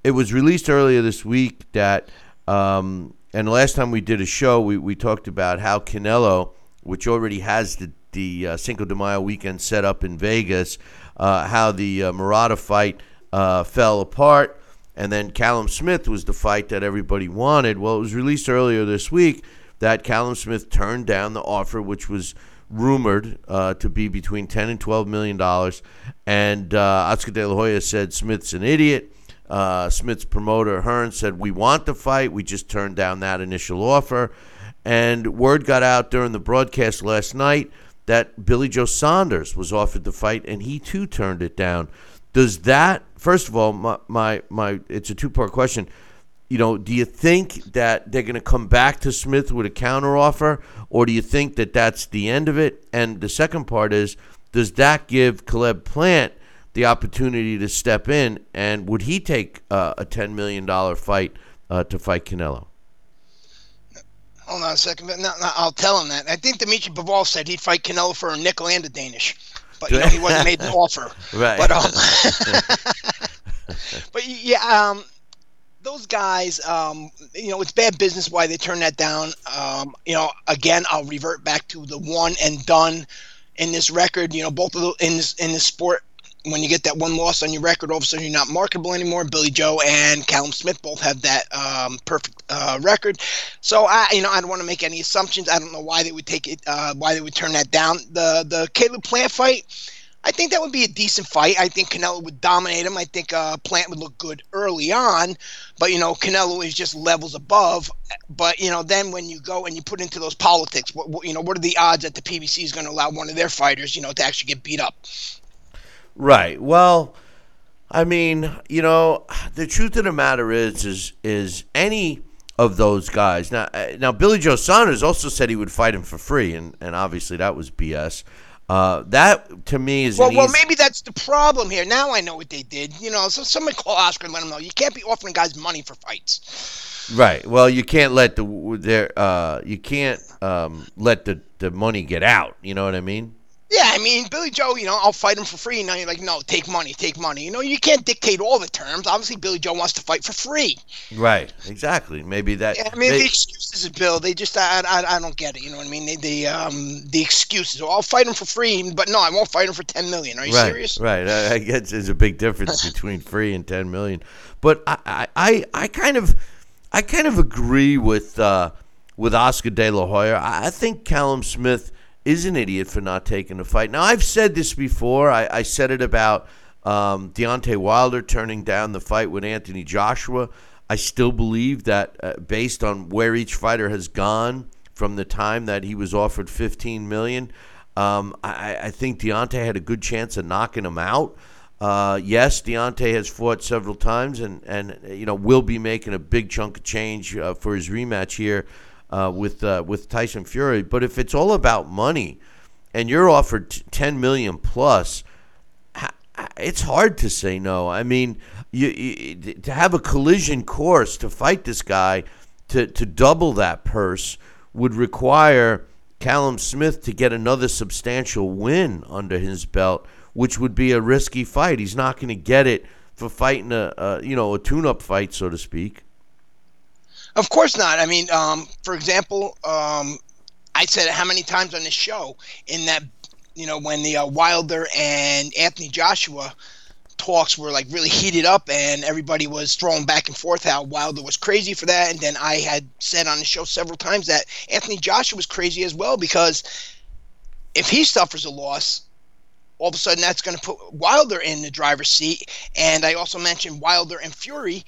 It was released earlier this week that, um, and last time we did a show, we, we talked about how Canelo, which already has the, the uh, Cinco de Mayo weekend set up in Vegas, uh, how the uh, Murata fight uh, fell apart, and then Callum Smith was the fight that everybody wanted. Well, it was released earlier this week that Callum Smith turned down the offer, which was rumored uh, to be between ten and twelve million dollars, and uh, Oscar De La Hoya said Smith's an idiot. Uh, Smith's promoter, Hearn, said, "We want the fight. We just turned down that initial offer." And word got out during the broadcast last night that Billy Joe Saunders was offered the fight, and he too turned it down. Does that, first of all, my my, my it's a two-part question. You know, do you think that they're going to come back to Smith with a counteroffer, or do you think that that's the end of it? And the second part is, does that give Caleb Plant the opportunity to step in, and would he take uh, a ten million dollars fight uh, to fight Canelo? Hold on a second. No, no, I'll tell him that. I think Dimitri Bivol said he'd fight Canelo for a nickel and a Danish, but you know, he wasn't made an offer. Right. But, um, but yeah, um, those guys, um, you know, it's bad business why they turn that down. Um, you know, again, I'll revert back to the one and done in this record. You know, both of the, in this in this sport, when you get that one loss on your record, all of a sudden you're not marketable anymore. Billy Joe and Callum Smith both have that um, perfect uh, record. So I, you know, I don't want to make any assumptions. I don't know why they would take it, uh, why they would turn that down. The the Caleb Plant fight, I think that would be a decent fight. I think Canelo would dominate him. I think uh, Plant would look good early on, but, you know, Canelo is just levels above. But, you know, then when you go and you put into those politics, what, what you know, what are the odds that the P B C is going to allow one of their fighters, you know, to actually get beat up? Right. Well, I mean, you know, the truth of the matter is, is, is any of those guys. Now, now Billy Joe Saunders also said he would fight him for free, and, and obviously that was B S. Uh, that, to me, is... Well, well easy... maybe that's the problem here. Now I know what they did. You know, so somebody call Oscar and let him know. You can't be offering guys money for fights. Right. Well, you can't let the... Their, uh, you can't um, let the, the money get out. You know what I mean? Yeah, I mean, Billy Joe, you know, I'll fight him for free. Now you're like, no, take money, take money. You know, you can't dictate all the terms. Obviously, Billy Joe wants to fight for free. Right, exactly. Maybe that. Yeah, I mean, they, the excuses, Bill, they just, I, I, I don't get it. You know what I mean? They, they, um, the excuses. Well, I'll fight him for free, but no, I won't fight him for ten million dollars. Are you right, serious? Right, I, I guess there's a big difference between free and ten million dollars. But I, I, I, I kind of, I kind of agree with, uh, with Oscar De La Hoya. I think Callum Smith is an idiot for not taking the fight. Now, I've said this before. I, I said it about um, Deontay Wilder turning down the fight with Anthony Joshua. I still believe that uh, based on where each fighter has gone from the time that he was offered fifteen million dollars, um, I, I think Deontay had a good chance of knocking him out. Uh, yes, Deontay has fought several times and, and you know, will be making a big chunk of change uh, for his rematch here uh, with uh, with Tyson Fury. But if it's all about money and you're offered ten million dollars plus, it's hard to say no. I mean, you, you, to have a collision course to fight this guy to, to double that purse would require Callum Smith to get another substantial win under his belt, which would be a risky fight. He's not going to get it for fighting a, a you know a tune-up fight, so to speak. Of course not. I mean, um, for example, um, I said how many times on this show in that you know when the uh, Wilder and Anthony Joshua talks were like really heated up and everybody was thrown back and forth how Wilder was crazy for that, and then I had said on the show several times that Anthony Joshua was crazy as well, because if he suffers a loss, all of a sudden, that's going to put Wilder in the driver's seat. And I also mentioned Wilder and Fury.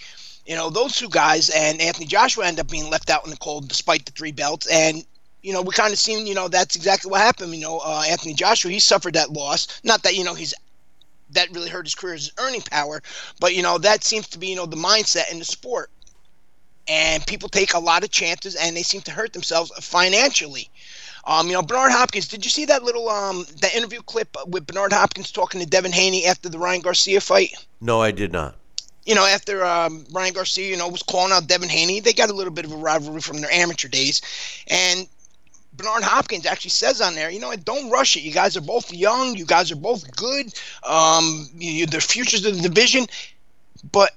You know, those two guys and Anthony Joshua end up being left out in the cold despite the three belts. And, you know, we kind of seen, you know, that's exactly what happened. You know, uh, Anthony Joshua, he suffered that loss. Not that, you know, he's that really hurt his career, his earning power. But, you know, that seems to be, you know, the mindset in the sport. And people take a lot of chances and they seem to hurt themselves financially. Um, you know, Bernard Hopkins, did you see that little um, that interview clip with Bernard Hopkins talking to Devin Haney after the Ryan Garcia fight? No, I did not. You know, after um, Ryan Garcia, you know, was calling out Devin Haney, they got a little bit of a rivalry from their amateur days. And Bernard Hopkins actually says on there, you know, don't rush it. You guys are both young. You guys are both good. Um, you, the futures of the division. But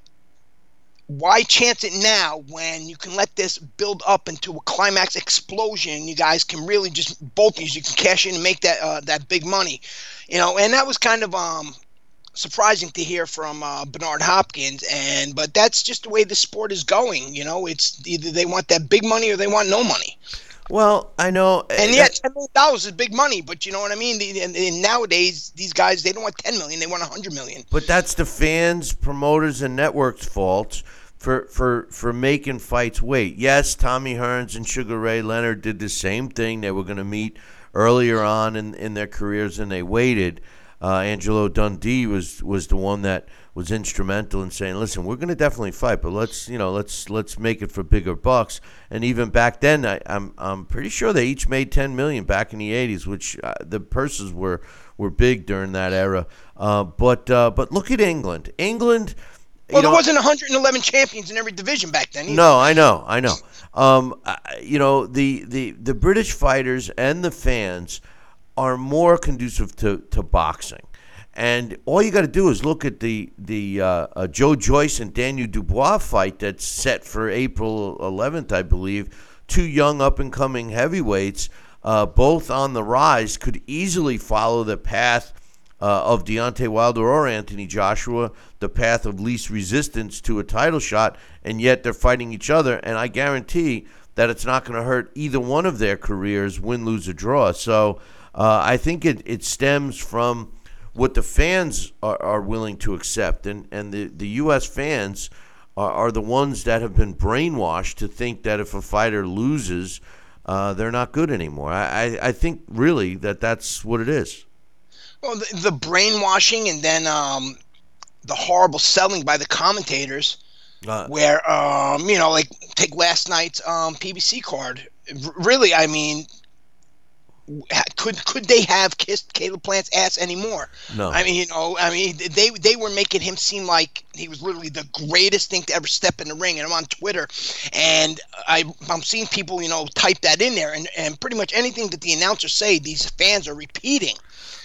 why chance it now when you can let this build up into a climax explosion? You guys can really just, both of you, you can cash in and make that uh, that big money. You know, and that was kind of um, surprising to hear from uh, Bernard Hopkins. And But that's just the way the sport is going. You know, it's either they want that big money or they want no money. Well, I know. And yeah, ten million dollars is big money, but you know what I mean? And, and nowadays, these guys, they don't want ten million dollars, they want one hundred million dollars. But that's the fans, promoters, and networks' fault for, for, for making fights wait. Yes, Tommy Hearns and Sugar Ray Leonard did the same thing. They were going to meet earlier on in, in their careers, and they waited. Uh, Angelo Dundee was, was the one that was instrumental in saying, "Listen, we're going to definitely fight, but let's you know let's let's make it for bigger bucks." And even back then, I, I'm I'm pretty sure they each made ten million dollars back in the eighties, which uh, the purses were were big during that era. Uh, but uh, but look at England, England. Well, there know, wasn't one hundred eleven champions in every division back then either. No, I know, I know. Um, I, you know the, the the British fighters and the fans are more conducive to, to boxing. And all you got to do is look at the the uh, uh, Joe Joyce and Daniel Dubois fight that's set for April eleventh, I believe. Two young up-and-coming heavyweights, uh, both on the rise, could easily follow the path uh, of Deontay Wilder or Anthony Joshua, the path of least resistance to a title shot, and yet they're fighting each other. And I guarantee that it's not going to hurt either one of their careers, win, lose, or draw. So Uh, I think it, it stems from what the fans are, are willing to accept. And, and the, the U S fans are, are the ones that have been brainwashed to think that if a fighter loses, uh, they're not good anymore. I, I, I think, really, that that's what it is. Well, the, the brainwashing and then um, the horrible selling by the commentators uh, where, um, you know, like take last night's um, P B C card. Really, I mean... Could could they have kissed Caleb Plant's ass anymore? No. I mean, you know, I mean, they they were making him seem like he was literally the greatest thing to ever step in the ring. And I'm on Twitter, and I I'm seeing people, you know, type that in there, and, and pretty much anything that the announcers say, these fans are repeating.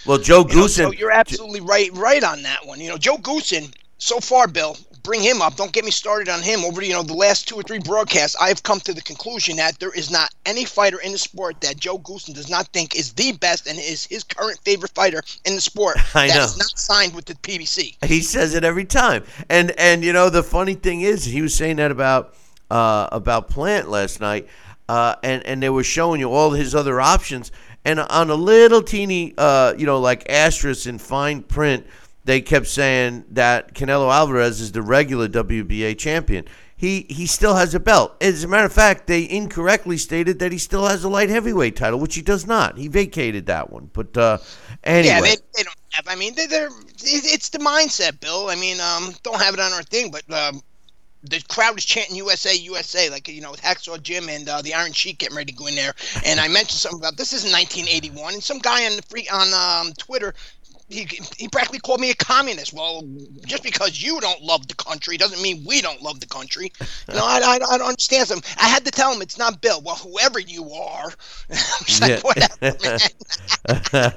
Well, Joe Goosen, you know, so you're absolutely right right on that one. You know, Joe Goosen, so far, Bill. Bring him up. Don't get me started on him. Over, you know, the last two or three broadcasts, I've come to the conclusion that there is not any fighter in the sport that Joe Goosen does not think is the best and is his current favorite fighter in the sport I that know. Is not signed with the P B C. He says it every time. And, and you know, the funny thing is, he was saying that about, uh, about Plant last night. uh, and and they were showing you all his other options. And on a little teeny, uh, you know, like asterisk in fine print, they kept saying that Canelo Alvarez is the regular W B A champion. He he still has a belt. As a matter of fact, they incorrectly stated that he still has a light heavyweight title, which he does not. He vacated that one. But uh, anyway, yeah, they, they don't have. I mean, they're, they're it's the mindset, Bill. I mean, um, don't have it on our thing, but um, the crowd is chanting U S A, U S A, like you know, with Hacksaw Jim and uh, the Iron Sheik getting ready to go in there. And I mentioned something about this is nineteen eighty-one, and some guy on the free on um, Twitter. He, he practically called me a communist. Well, just because you don't love the country doesn't mean we don't love the country. You know, I, I, I don't understand something. I had to tell him it's not Bill. Well, whoever you are. I'm just like, whatever,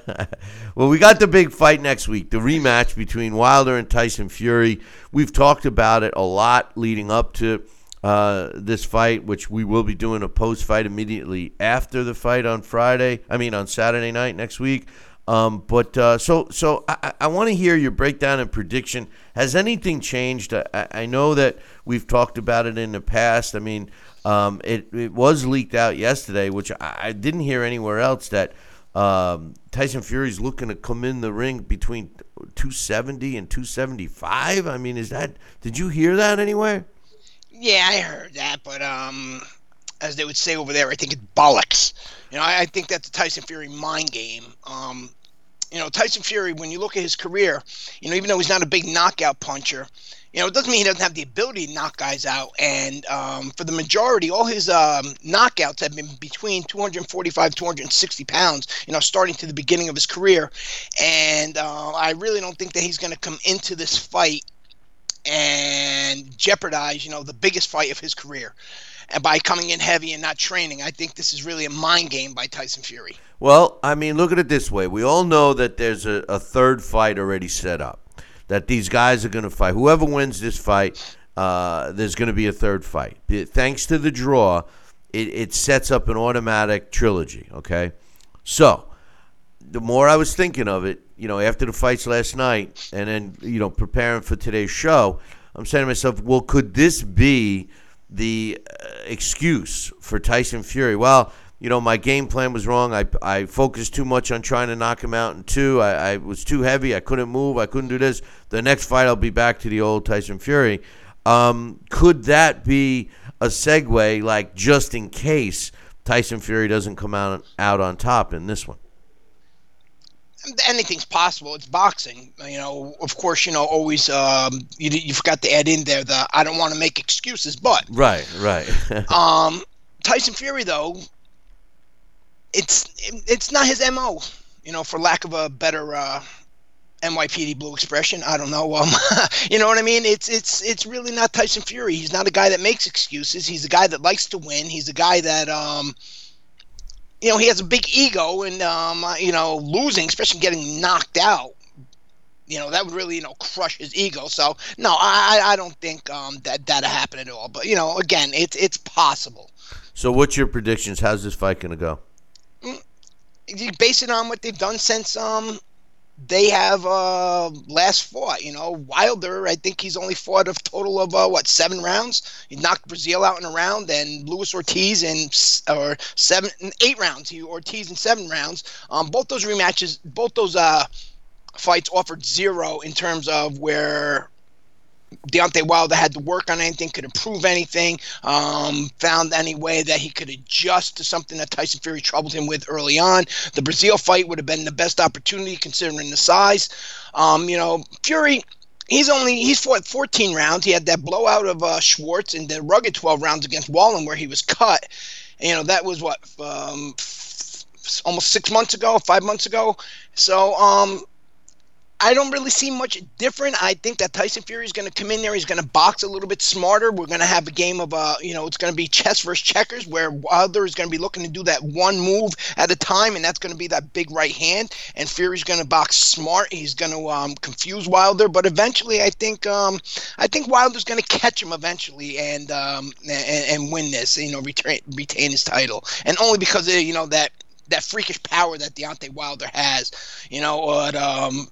man. Well, we got the big fight next week, the rematch between Wilder and Tyson Fury. We've talked about it a lot leading up to uh, this fight, which we will be doing a post-fight immediately after the fight on Friday. I mean, on Saturday night next week. Um, but uh, so so I, I want to hear your breakdown and prediction. Has anything changed? I, I know that we've talked about it in the past. I mean, um, it, it was leaked out yesterday, which I, I didn't hear anywhere else, that um, Tyson Fury's looking to come in the ring between two seventy and two seventy-five. I mean, is that did you hear that anywhere? Yeah, I heard that, but um, as they would say over there, I think it's bollocks. You know, I, I think that's the Tyson Fury mind game. Um, you know, Tyson Fury, when you look at his career, you know, even though he's not a big knockout puncher, you know, it doesn't mean he doesn't have the ability to knock guys out. And um, for the majority, all his um, knockouts have been between two forty-five, two sixty pounds, you know, starting to the beginning of his career. And uh, I really don't think that he's going to come into this fight and jeopardize, you know, the biggest fight of his career. And by coming in heavy and not training, I think this is really a mind game by Tyson Fury. Well, I mean, look at it this way. We all know that there's a, a third fight already set up, that these guys are going to fight. Whoever wins this fight, uh, there's going to be a third fight. Thanks to the draw, it, it sets up an automatic trilogy, okay? So the more I was thinking of it, you know, after the fights last night and then, you know, preparing for today's show, I'm saying to myself, well, could this be the uh, excuse for Tyson Fury? Well, you know, my game plan was wrong. I, I focused too much on trying to knock him out in two. I, I was too heavy. I couldn't move. I couldn't do this. The next fight, I'll be back to the old Tyson Fury. Um, could that be a segue, like, just in case Tyson Fury doesn't come out, out on top in this one? Anything's possible. It's boxing. You know, of course, you know, always um, you, you forgot to add in there the I don't want to make excuses, but. Right, right. um, Tyson Fury, though, it's it's not his M O, you know, for lack of a better uh, N Y P D Blue expression. I don't know. Um, you know what I mean? It's it's it's really not Tyson Fury. He's not a guy that makes excuses. He's a guy that likes to win. He's a guy that um, – you know, he has a big ego, and, um, you know, losing, especially getting knocked out, you know, that would really, you know, crush his ego. So, no, I, I don't think um, that that'll happen at all. But, you know, again, it's it's possible. So what's your predictions? How's this fight going to go? You base it on what they've done since um they have uh, last fought. You know, Wilder, I think he's only fought a total of, uh, what, seven rounds? He knocked Breazeale out in a round, and Luis Ortiz in or seven, eight rounds. He Ortiz in seven rounds. Um, both those rematches, both those uh, fights offered zero in terms of where Deontay Wilder had to work on anything, could improve anything, um, found any way that he could adjust to something that Tyson Fury troubled him with early on. The Breazeale fight would have been the best opportunity considering the size. Um, you know, Fury, he's only he's fought fourteen rounds. He had that blowout of uh, Schwartz and the rugged twelve rounds against Wallen where he was cut. And, you know, that was what um, f- almost six months ago, five months ago. So, um. I don't really see much different. I think that Tyson Fury is going to come in there. He's going to box a little bit smarter. We're going to have a game of, uh, you know, it's going to be chess versus checkers where Wilder is going to be looking to do that one move at a time, and that's going to be that big right hand. And Fury's going to box smart. He's going to um, confuse Wilder. But eventually, I think um, I think Wilder's going to catch him eventually and um, and, and win this, you know, retain, retain his title. And only because of, you know, that, that freakish power that Deontay Wilder has, you know, or um,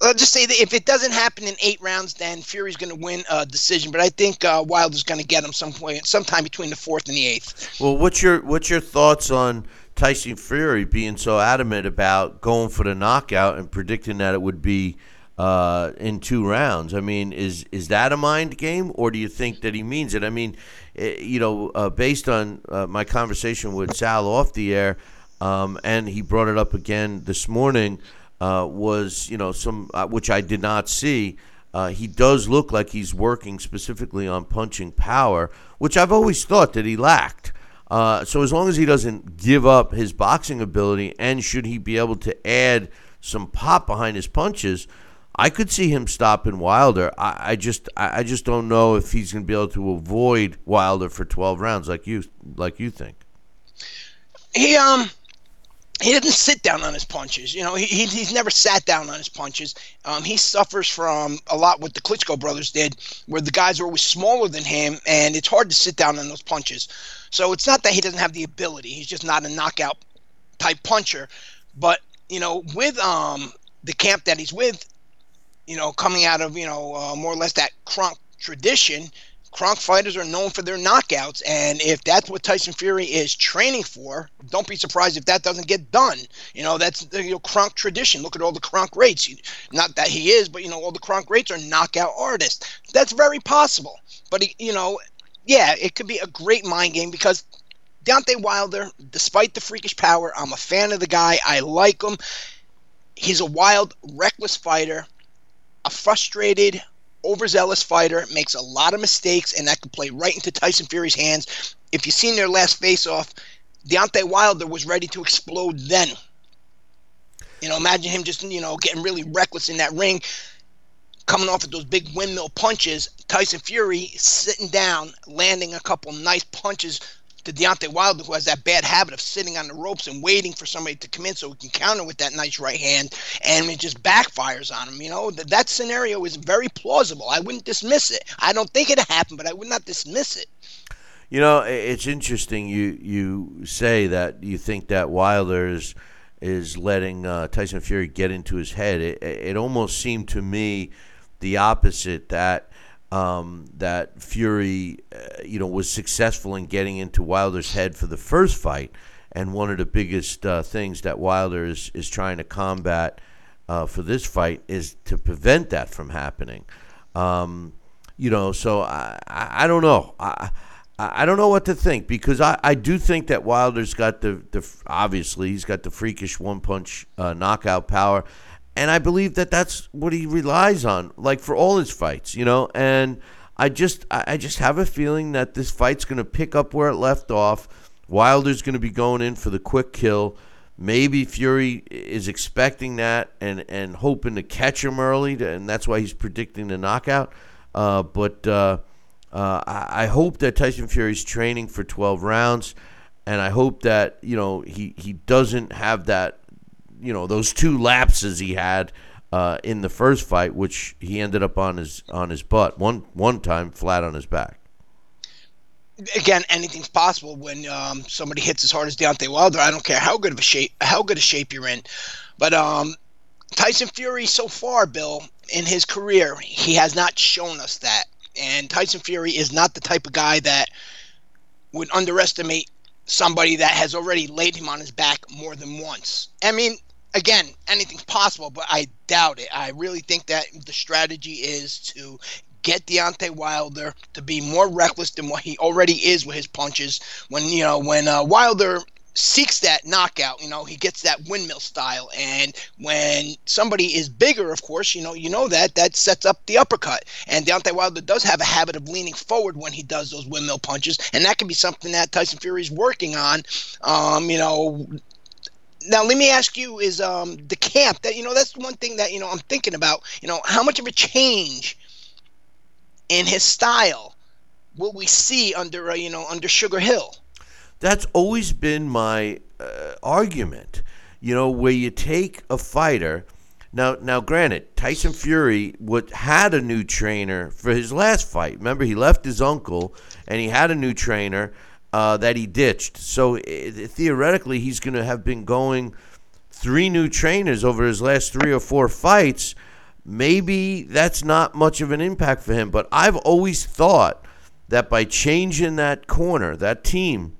Let's just say that if it doesn't happen in eight rounds, then Fury's going to win a decision. But I think uh, Wilder's going to get him some point, sometime between the fourth and the eighth. Well, what's your what's your thoughts on Tyson Fury being so adamant about going for the knockout and predicting that it would be uh, in two rounds? I mean, is is that a mind game, or do you think that he means it? I mean, it, you know, uh, based on uh, my conversation with Sal off the air, um, and he brought it up again this morning. Uh, was, you know, some uh, which I did not see. Uh, he does look like he's working specifically on punching power, which I've always thought that he lacked. Uh, so as long as he doesn't give up his boxing ability, and should he be able to add some pop behind his punches, I could see him stopping Wilder. I, I just I, I just don't know if he's going to be able to avoid Wilder for twelve rounds like you like you think. He um. He doesn't sit down on his punches. You know, he, he he's never sat down on his punches. Um, he suffers from a lot what the Klitschko brothers did, where the guys were always smaller than him, and it's hard to sit down on those punches. So it's not that he doesn't have the ability. He's just not a knockout-type puncher. But, you know, with um the camp that he's with, you know, coming out of, you know, uh, more or less that Kronk tradition, Kronk fighters are known for their knockouts, and if that's what Tyson Fury is training for, don't be surprised if that doesn't get done. You know, that's the you know, Kronk tradition. Look at all the Kronk greats. Not that he is, but, you know, all the Kronk greats are knockout artists. That's very possible. But, he, you know, yeah, it could be a great mind game because Deontay Wilder, despite the freakish power, I'm a fan of the guy. I like him. He's a wild, reckless fighter, a frustrated overzealous fighter, makes a lot of mistakes, and that could play right into Tyson Fury's hands. If you've seen their last face-off, Deontay Wilder was ready to explode then. You know, imagine him just, you know, getting really reckless in that ring, coming off with those big windmill punches. Tyson Fury sitting down, landing a couple nice punches to Deontay Wilder, who has that bad habit of sitting on the ropes and waiting for somebody to come in so he can counter with that nice right hand, and it just backfires on him. You know, that, that scenario is very plausible. I wouldn't dismiss it. I don't think it happened, but I would not dismiss it. You know, it's interesting you you say that you think that Wilder is, is letting uh, Tyson Fury get into his head. It, it almost seemed to me the opposite, that Um, that Fury, uh, you know, was successful in getting into Wilder's head for the first fight, and one of the biggest uh, things that Wilder is, is trying to combat uh, for this fight is to prevent that from happening. Um, you know, so I, I, I don't know. I I don't know what to think, because I, I do think that Wilder's got the, the obviously he's got the freakish one punch uh, knockout power. And I believe that that's what he relies on, like, for all his fights, you know. And I just I just have a feeling that this fight's going to pick up where it left off. Wilder's going to be going in for the quick kill. Maybe Fury is expecting that and, and hoping to catch him early, to, and that's why he's predicting the knockout. Uh, but uh, uh, I hope that Tyson Fury's training for twelve rounds, and I hope that, you know, he, he doesn't have that, you know, those two lapses he had uh, in the first fight, which he ended up on his on his butt one one time, flat on his back. Again, anything's possible when um, somebody hits as hard as Deontay Wilder. I don't care how good of a shape how good a shape you're in, but um, Tyson Fury so far, Bill, in his career, he has not shown us that. And Tyson Fury is not the type of guy that would underestimate somebody that has already laid him on his back more than once. I mean, again, anything's possible, but I doubt it. I really think that the strategy is to get Deontay Wilder to be more reckless than what he already is with his punches. When, you know, when uh, Wilder seeks that knockout, you know, he gets that windmill style. And when somebody is bigger, of course, you know, you know that, that sets up the uppercut. And Deontay Wilder does have a habit of leaning forward when he does those windmill punches. And that can be something that Tyson Fury is working on, um, you know. Now, let me ask you, is um, the camp, that, you know, that's one thing that, you know, I'm thinking about, you know, how much of a change in his style will we see under, uh, you know, under Sugar Hill? That's always been my uh, argument, you know, where you take a fighter. Now, now, granted, Tyson Fury would, had a new trainer for his last fight. Remember, he left his uncle, and he had a new trainer uh, that he ditched. So, it, theoretically, he's going to have been going three new trainers over his last three or four fights. maybe that's not much of an impact for him. But I've always thought that by changing that corner, that team,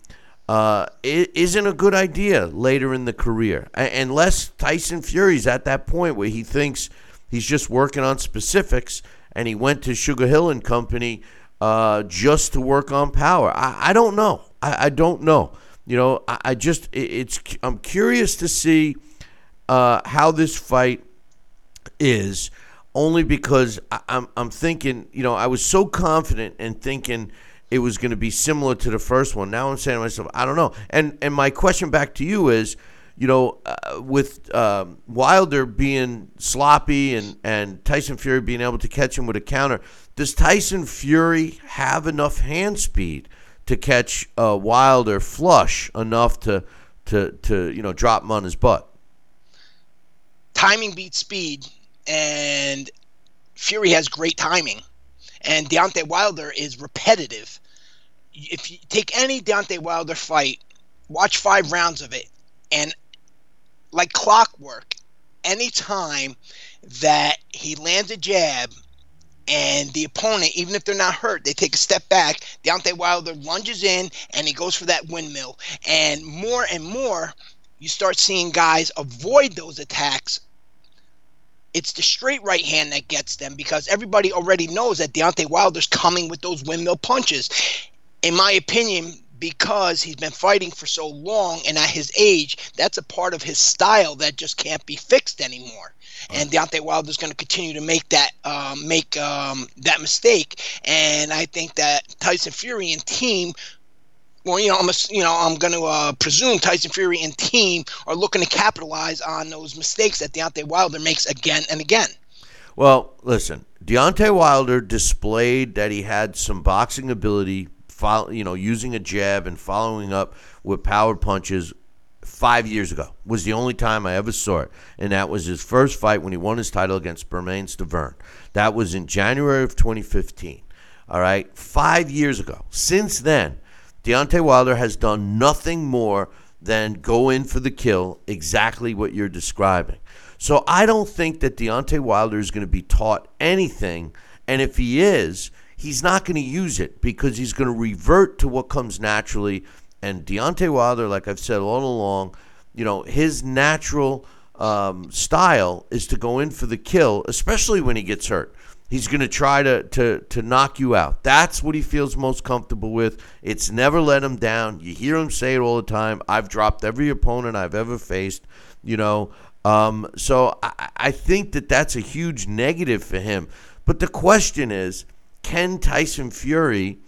uh, it isn't a good idea later in the career. Unless Tyson Fury's at that point where he thinks he's just working on specifics and he went to Sugar Hill and Company uh, just to work on power. I, I don't know. I, I don't know. You know, I, I just, it, it's, I'm curious to see uh, how this fight is, only because I, I'm, I'm thinking, you know, I was so confident and thinking it was going to be similar to the first one. Now I'm saying to myself, I don't know. And, and my question back to you is, you know, uh, with um, Wilder being sloppy and, and Tyson Fury being able to catch him with a counter, does Tyson Fury have enough hand speed to catch uh, Wilder flush enough to, to, to, you know, drop him on his butt? Timing beats speed, and Fury has great timing. And Deontay Wilder is repetitive. If you take any Deontay Wilder fight, watch five rounds of it, and like clockwork, any time that he lands a jab and the opponent, even if they're not hurt, they take a step back, Deontay Wilder lunges in and he goes for that windmill. And more and more, you start seeing guys avoid those attacks. It's the straight right hand that gets them, because everybody already knows that Deontay Wilder's coming with those windmill punches. In my opinion, because he's been fighting for so long, and at his age, that's a part of his style that just can't be fixed anymore. Right. And Deontay Wilder's going to continue to make that um, make um, that mistake. And I think that Tyson Fury and team, well, you know, I'm a, you know, I'm going to uh, presume Tyson Fury and team are looking to capitalize on those mistakes that Deontay Wilder makes again and again. Well, listen, Deontay Wilder displayed that he had some boxing ability. Follow, you know, using a jab and following up with power punches five years ago was the only time I ever saw it. And that was his first fight when he won his title against Bermain Stiverne. That was in January of twenty fifteen. All right, five years ago. Since then, Deontay Wilder has done nothing more than go in for the kill, exactly what you're describing. So I don't think that Deontay Wilder is going to be taught anything. And if he is, he's not going to use it, because he's going to revert to what comes naturally. And Deontay Wilder, like I've said all along, you know, his natural um, style is to go in for the kill, especially when he gets hurt. He's going to try to, to to knock you out. That's what he feels most comfortable with. It's never let him down. You hear him say it all the time. I've dropped every opponent I've ever faced, you know. Um, so I, I think that that's a huge negative for him. But the question is, can Tyson Fury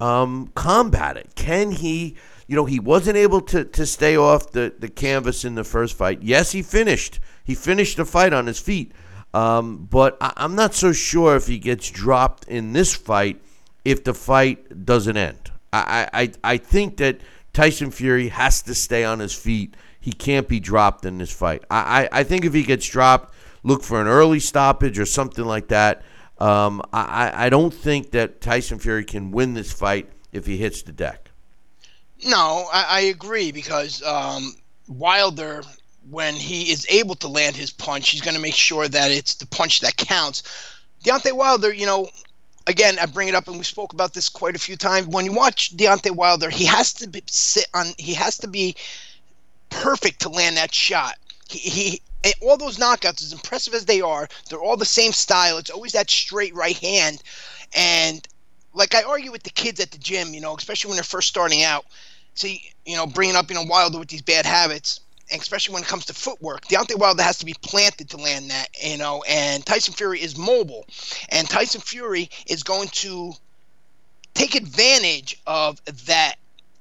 um, combat it? Can he, you know, he wasn't able to, to stay off the, the canvas in the first fight. Yes, he finished. He finished the fight on his feet. Um, but I, I'm not so sure if he gets dropped in this fight if the fight doesn't end. I, I, I think that Tyson Fury has to stay on his feet. He can't be dropped in this fight. I, I, I think if he gets dropped, look for an early stoppage or something like that. Um, I, I don't think that Tyson Fury can win this fight if he hits the deck. No, I, I agree, because um, Wilder, when he is able to land his punch, he's going to make sure that it's the punch that counts. Deontay Wilder, you know, again, I bring it up, and we spoke about this quite a few times. When you watch Deontay Wilder, he has to be sit on. He has to be perfect to land that shot. He. he And all those knockouts, as impressive as they are, they're all the same style. It's always that straight right hand. And, like, I argue with the kids at the gym, you know, especially when they're first starting out. See, you know, bringing up, you know, Wilder with these bad habits, and especially when it comes to footwork. Deontay Wilder has to be planted to land that, you know, and Tyson Fury is mobile. And Tyson Fury is going to take advantage of that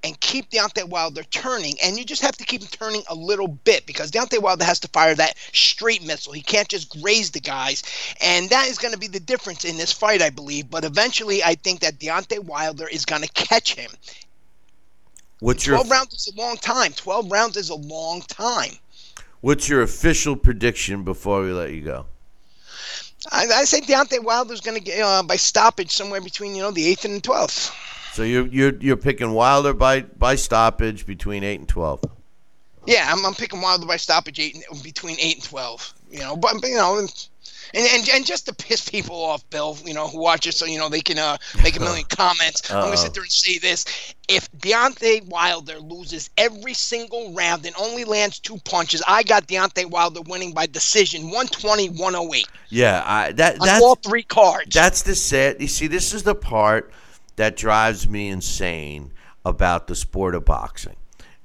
and keep Deontay Wilder turning. And you just have to keep him turning a little bit, because Deontay Wilder has to fire that straight missile. He can't just graze the guys. And that is going to be the difference in this fight, I believe. But eventually, I think that Deontay Wilder is going to catch him. What's your... twelve rounds is a long time. twelve rounds is a long time. What's your official prediction before we let you go? I, I say Deontay Wilder's going to get, uh, by stoppage, somewhere between, you know, the eighth and the twelfth. So you're you're you're picking Wilder by, by stoppage between eight and twelve. Yeah, I'm I'm picking Wilder by stoppage eight and, between eight and twelve. You know, but you know, And, and and just to piss people off, Bill, you know, who watch it, so you know they can uh, make a million comments. Uh-oh. I'm gonna sit there and say this: if Deontay Wilder loses every single round and only lands two punches, I got Deontay Wilder winning by decision, one twenty to one oh eight. Yeah, I, that that's all three cards. That's the set. You see, this is the part that drives me insane about the sport of boxing.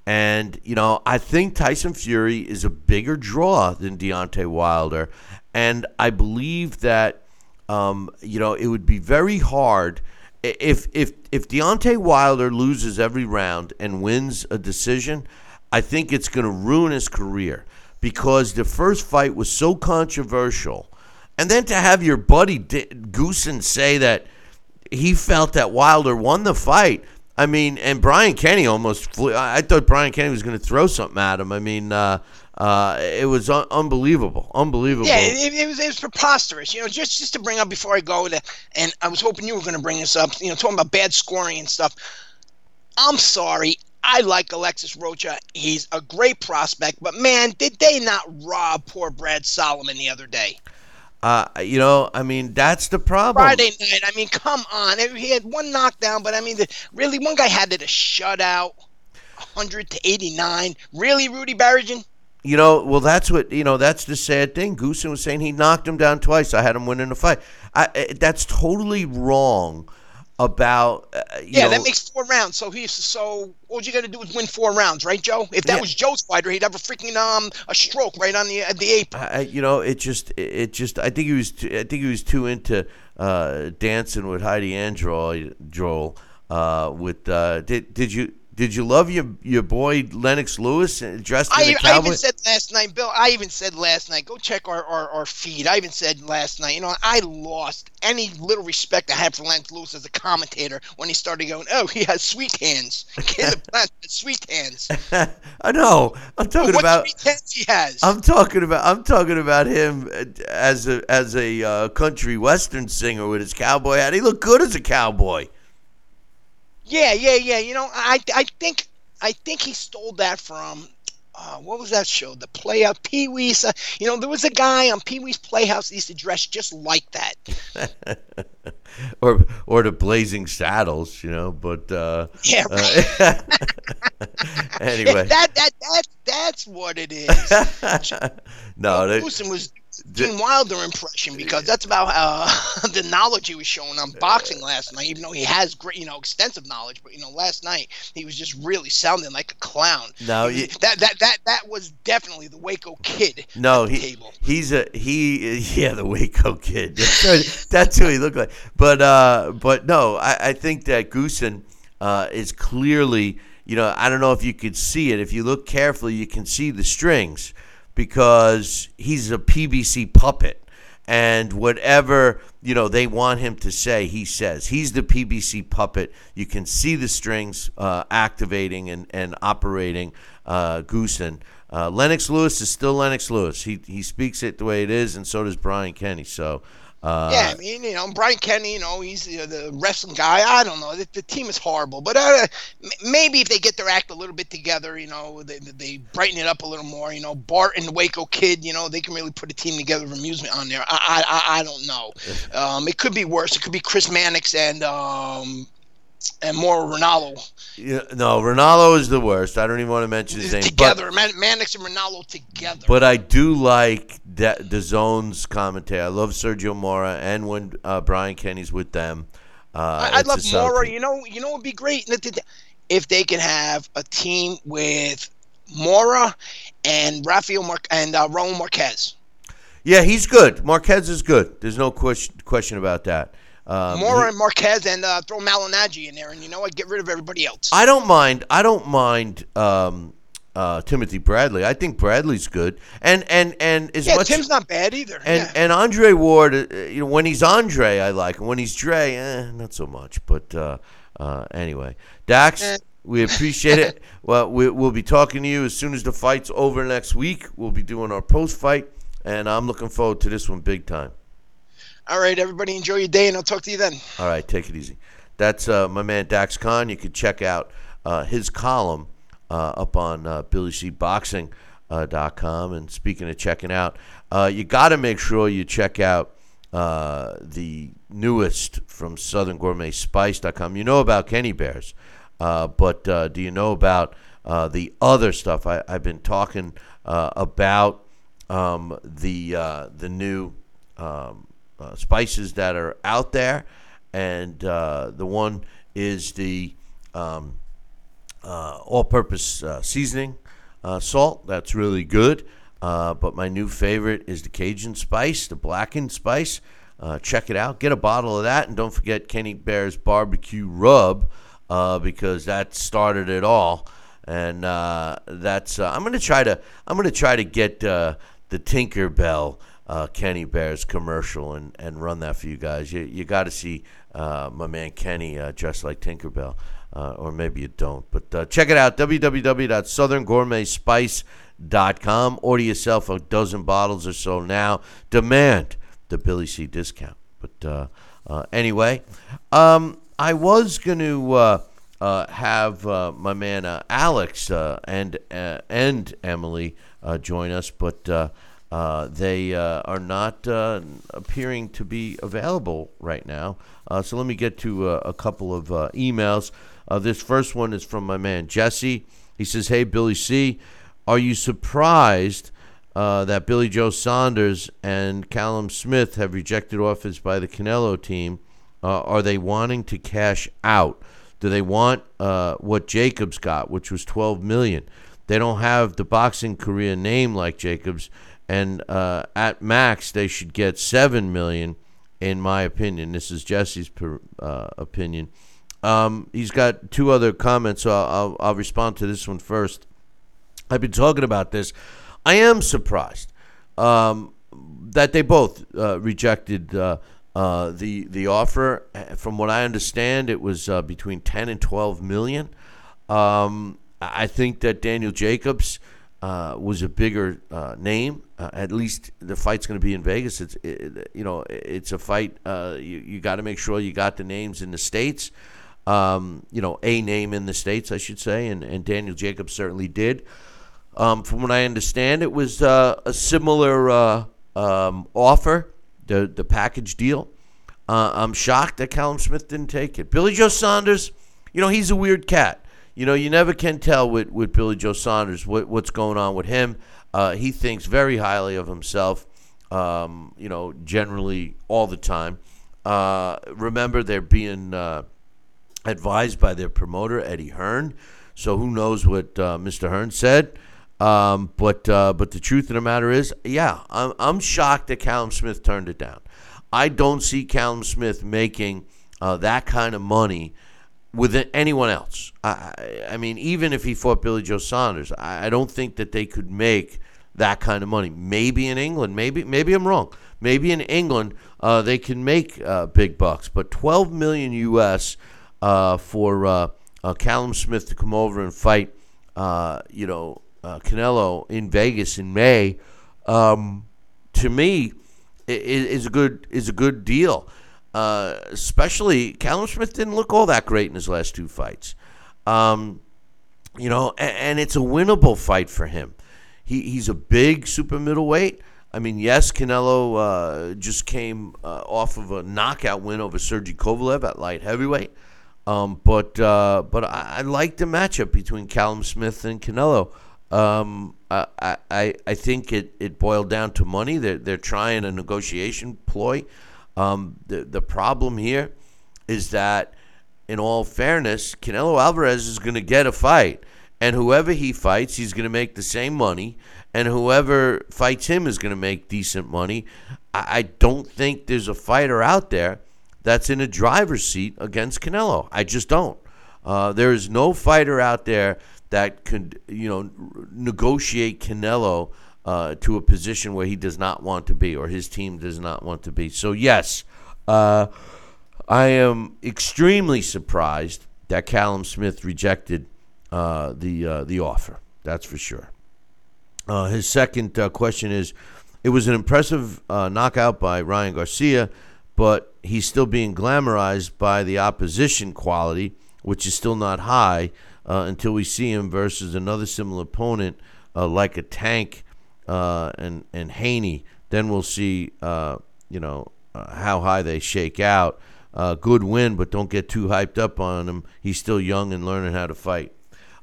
And, you know, I think Tyson Fury is a bigger draw than Deontay Wilder. And I believe that, um, you know, it would be very hard if, if if Deontay Wilder loses every round and wins a decision, I think it's going to ruin his career because the first fight was so controversial. And then to have your buddy D- Goosen say that he felt that Wilder won the fight, I mean, and Brian Kenny almost flew. I thought Brian Kenny was going to throw something at him. I mean, uh, uh, it was un- unbelievable, unbelievable. Yeah, it, it was it was preposterous. You know, just just to bring up before I go to, and I was hoping you were going to bring this up. You know, talking about bad scoring and stuff. I'm sorry. I like Alexis Rocha. He's a great prospect, but man, did they not rob poor Brad Solomon the other day? Uh, you know, I mean, that's the problem. Friday night, I mean, come on. He had one knockdown, but I mean, the, really, one guy had it a shutout, one hundred to eighty-nine. Really, Rudy Barrigan? You know, well, that's what, you know, that's the sad thing. Goosen was saying he knocked him down twice. I had him winning the fight. I, I, that's totally wrong about, uh, you Yeah, know, that makes four rounds. So, he's, so all you got to do is win four rounds, right, Joe? If that yeah. was Joe's fighter, he'd have a freaking um a stroke right on the uh, the apron. I, you know, it just it just I think he was too, I think he was too into uh, dancing with Heidi Androl. Uh, with uh, did did you did you love your your boy Lennox Lewis dressed in I, a cowboy? I even said last night, Bill. I even said last night. Go check our, our, our feed. I even said last night. You know, I lost any little respect I had for Lennox Lewis as a commentator when he started going, "Oh, he has sweet hands. Caleb Plant has sweet hands." I know. I'm talking well, about what sweet hands he has. I'm talking about. I'm talking about him as a as a uh, country western singer with his cowboy hat. He looked good as a cowboy. Yeah, yeah, yeah. You know, I, I think I think he stole that from, uh, what was that show? The Playhouse, Pee Wee's. Uh, you know, there was a guy on Pee Wee's Playhouse that used to dress just like that. or or the Blazing Saddles, you know, but. Uh, yeah, right. uh, Anyway. That, that, that, that's what it is. No, that. Wilson was. Gene Wilder impression because that's about uh, the knowledge he was showing on boxing last night. Even though he has great, you know, extensive knowledge, but you know, last night he was just really sounding like a clown. No, he, that that that that was definitely the Waco Kid. No, at the he table. he's a he yeah the Waco Kid. That's who he looked like. But uh, but no, I, I think that Goosen uh, is clearly, you know, I don't know if you could see it. If you look carefully, you can see the strings. Because he's a P B C puppet, and whatever, you know, they want him to say, he says. He's the P B C puppet. You can see the strings uh, activating and, and operating uh, Goosen. Uh, Lennox Lewis is still Lennox Lewis. He he speaks it the way it is, and so does Brian Kenny. So. Uh, yeah, I mean, you know, Brian Kenny, you know, he's the, the wrestling guy. I don't know. The, the team is horrible. But uh, maybe if they get their act a little bit together, you know, they, they brighten it up a little more. You know, Bart and the Waco Kid, you know, they can really put a team together of amusement on there. I I, I don't know. Um, it could be worse. It could be Chris Mannix and um and more Ronaldo. Yeah, no, Ronaldo is the worst. I don't even want to mention his name. Together, but, Mannix and Ronaldo together. But I do like the DAZN's commentary. I love Sergio Mora, and when uh, Brian Kenny's with them. Uh, I, I love Mora. You know, you know, it'd be great if they could have a team with Mora and Rafael Mar- and uh, Raul Marquez. Yeah, he's good. Marquez is good. There's no question question about that. Um, Mora and Marquez and uh, throw Malignaggi in there, and you know what? Get rid of everybody else. I don't mind. I don't mind um, uh, Timothy Bradley. I think Bradley's good, and and and as yeah, much, Tim's not bad either. And yeah. and Andre Ward, uh, you know, when he's Andre, I like him. When he's Dre, eh, not so much. But uh, uh, anyway, Dax, eh. we appreciate it. Well, we, we'll be talking to you as soon as the fight's over next week. We'll be doing our post-fight, and I'm looking forward to this one big time. All right, everybody, enjoy your day, and I'll talk to you then. All right, take it easy. That's uh, my man Dax Khan. You can check out uh, his column uh, up on uh, Billy C Boxing. uh, dot com. And speaking of checking out, uh, you got to make sure you check out uh, the newest from Southern Gourmet Spice dot com. You know about Kenny Bears, uh, but uh, do you know about uh, the other stuff? I, I've been talking uh, about um, the uh, the new um, uh, spices that are out there, and uh, the one is the um, uh, all-purpose uh, seasoning uh, salt. That's really good. Uh, but my new favorite is the Cajun spice, the blackened spice. Uh, check it out. Get a bottle of that. And don't forget Kenny Bear's barbecue rub uh, because that started it all. And uh, that's uh, I'm going to try to I'm going to try to get uh, the Tinkerbell uh, Kenny Bear's commercial and, and run that for you guys. You you got to see uh, my man Kenny uh, dressed like Tinkerbell, uh, or maybe you don't. But uh, check it out, w w w dot southern gourmet spice dot com. Order yourself a dozen bottles or so now. Demand the Billy C discount. But uh, uh, anyway, um, I was going to uh, uh, have uh, my man uh, Alex uh, and uh, and Emily uh, join us, but uh, uh, they uh, are not uh, appearing to be available right now. Uh, so let me get to uh, a couple of uh, emails. Uh, this first one is from my man Jesse. He says, "Hey, Billy C, are you surprised uh, that Billy Joe Saunders and Callum Smith have rejected offers by the Canelo team? Uh, are they wanting to cash out? Do they want uh, what Jacobs got, which was twelve million dollars? They don't have the boxing career name like Jacobs, and uh, at max they should get seven million dollars, in my opinion." This is Jesse's per, uh, opinion. Um, he's got two other comments, so I'll, I'll respond to this one first. I've been talking about this. I am surprised um, that they both uh, rejected uh, uh, the the offer. From what I understand, it was uh, between ten and twelve million. Um, I think that Daniel Jacobs uh, was a bigger uh, name. Uh, at least the fight's going to be in Vegas. It's it, you know it's a fight. Uh, you you got to make sure you got the names in the States. Um, you know, a name in the States, I should say, and, and Daniel Jacobs certainly did. Um, from what I understand, it was uh, a similar uh, um, offer, the the package deal. Uh, I'm shocked that Callum Smith didn't take it. Billy Joe Saunders, you know, he's a weird cat. You know, you never can tell with, with Billy Joe Saunders what, what's going on with him. Uh, he thinks very highly of himself, um, you know, generally all the time. Uh, remember, they're being uh, advised by their promoter, Eddie Hearn. So who knows what uh, Mister Hearn said? Um, but uh, but the truth of the matter is, yeah, I'm I'm shocked that Callum Smith turned it down. I don't see Callum Smith making uh, that kind of money with anyone else. I I mean, even if he fought Billy Joe Saunders, I, I don't think that they could make that kind of money. Maybe in England, maybe maybe I'm wrong. Maybe in England uh, they can make uh, big bucks, but twelve million U S uh, for uh, uh, Callum Smith to come over and fight, uh, you know, uh, Canelo in Vegas in May, um, to me is a good is a good deal. Uh, especially Callum Smith didn't look all that great in his last two fights, um, you know, and, and it's a winnable fight for him. He he's a big super middleweight. I mean, yes, Canelo uh, just came uh, off of a knockout win over Sergey Kovalev at light heavyweight, um, but uh, but I, I like the matchup between Callum Smith and Canelo. Um, I I I think it, it boiled down to money. They're they're trying a negotiation ploy. Um, the, the problem here is that, in all fairness, Canelo Alvarez is going to get a fight. And whoever he fights, he's going to make the same money. And whoever fights him is going to make decent money. I, I don't think there's a fighter out there that's in a driver's seat against Canelo. I just don't. Uh, there is no fighter out there that could, you know, negotiate Canelo Uh, to a position where he does not want to be, or his team does not want to be. So, yes, uh, I am extremely surprised that Callum Smith rejected uh, the uh, the offer. That's for sure. Uh, his second uh, question is, it was an impressive uh, knockout by Ryan Garcia, but he's still being glamorized by the opposition quality, which is still not high uh, until we see him versus another similar opponent uh, like a tank uh, and and Haney, then we'll see uh, you know uh, how high they shake out. Uh, good win, but don't get too hyped up on him. He's still young and learning how to fight.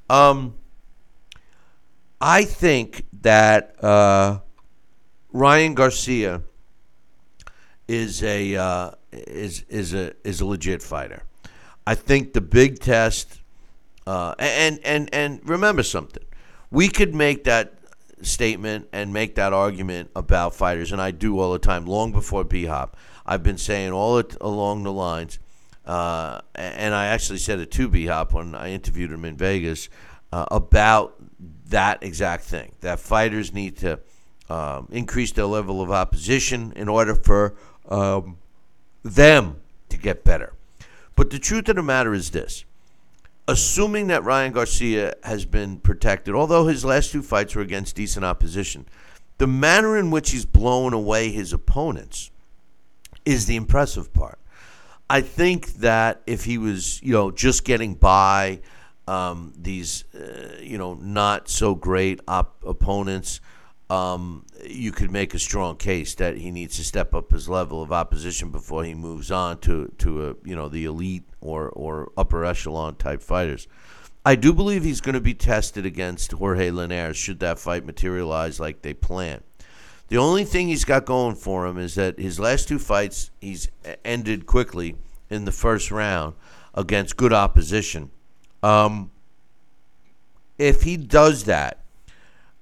Um, I think that uh, Ryan Garcia is a uh, is is a is a legit fighter. I think the big test, uh, and and and remember something, we could make that statement and make that argument about fighters, and I do all the time, long before B-Hop. I've been saying all it along the lines, uh, and I actually said it to B-Hop when I interviewed him in Vegas uh, about that exact thing, that fighters need to um, increase their level of opposition in order for um, them to get better. But the truth of the matter is this. Assuming that Ryan Garcia has been protected, although his last two fights were against decent opposition, the manner in which he's blown away his opponents is the impressive part. I think that if he was, you know, just getting by um, these, uh, you know, not so great op- opponents, um, you could make a strong case that he needs to step up his level of opposition before he moves on to to a, you know, the elite or or upper echelon type fighters. I do believe he's going to be tested against Jorge Linares should that fight materialize like they plan. The only thing he's got going for him is that his last two fights he's ended quickly in the first round against good opposition. Um, if he does that,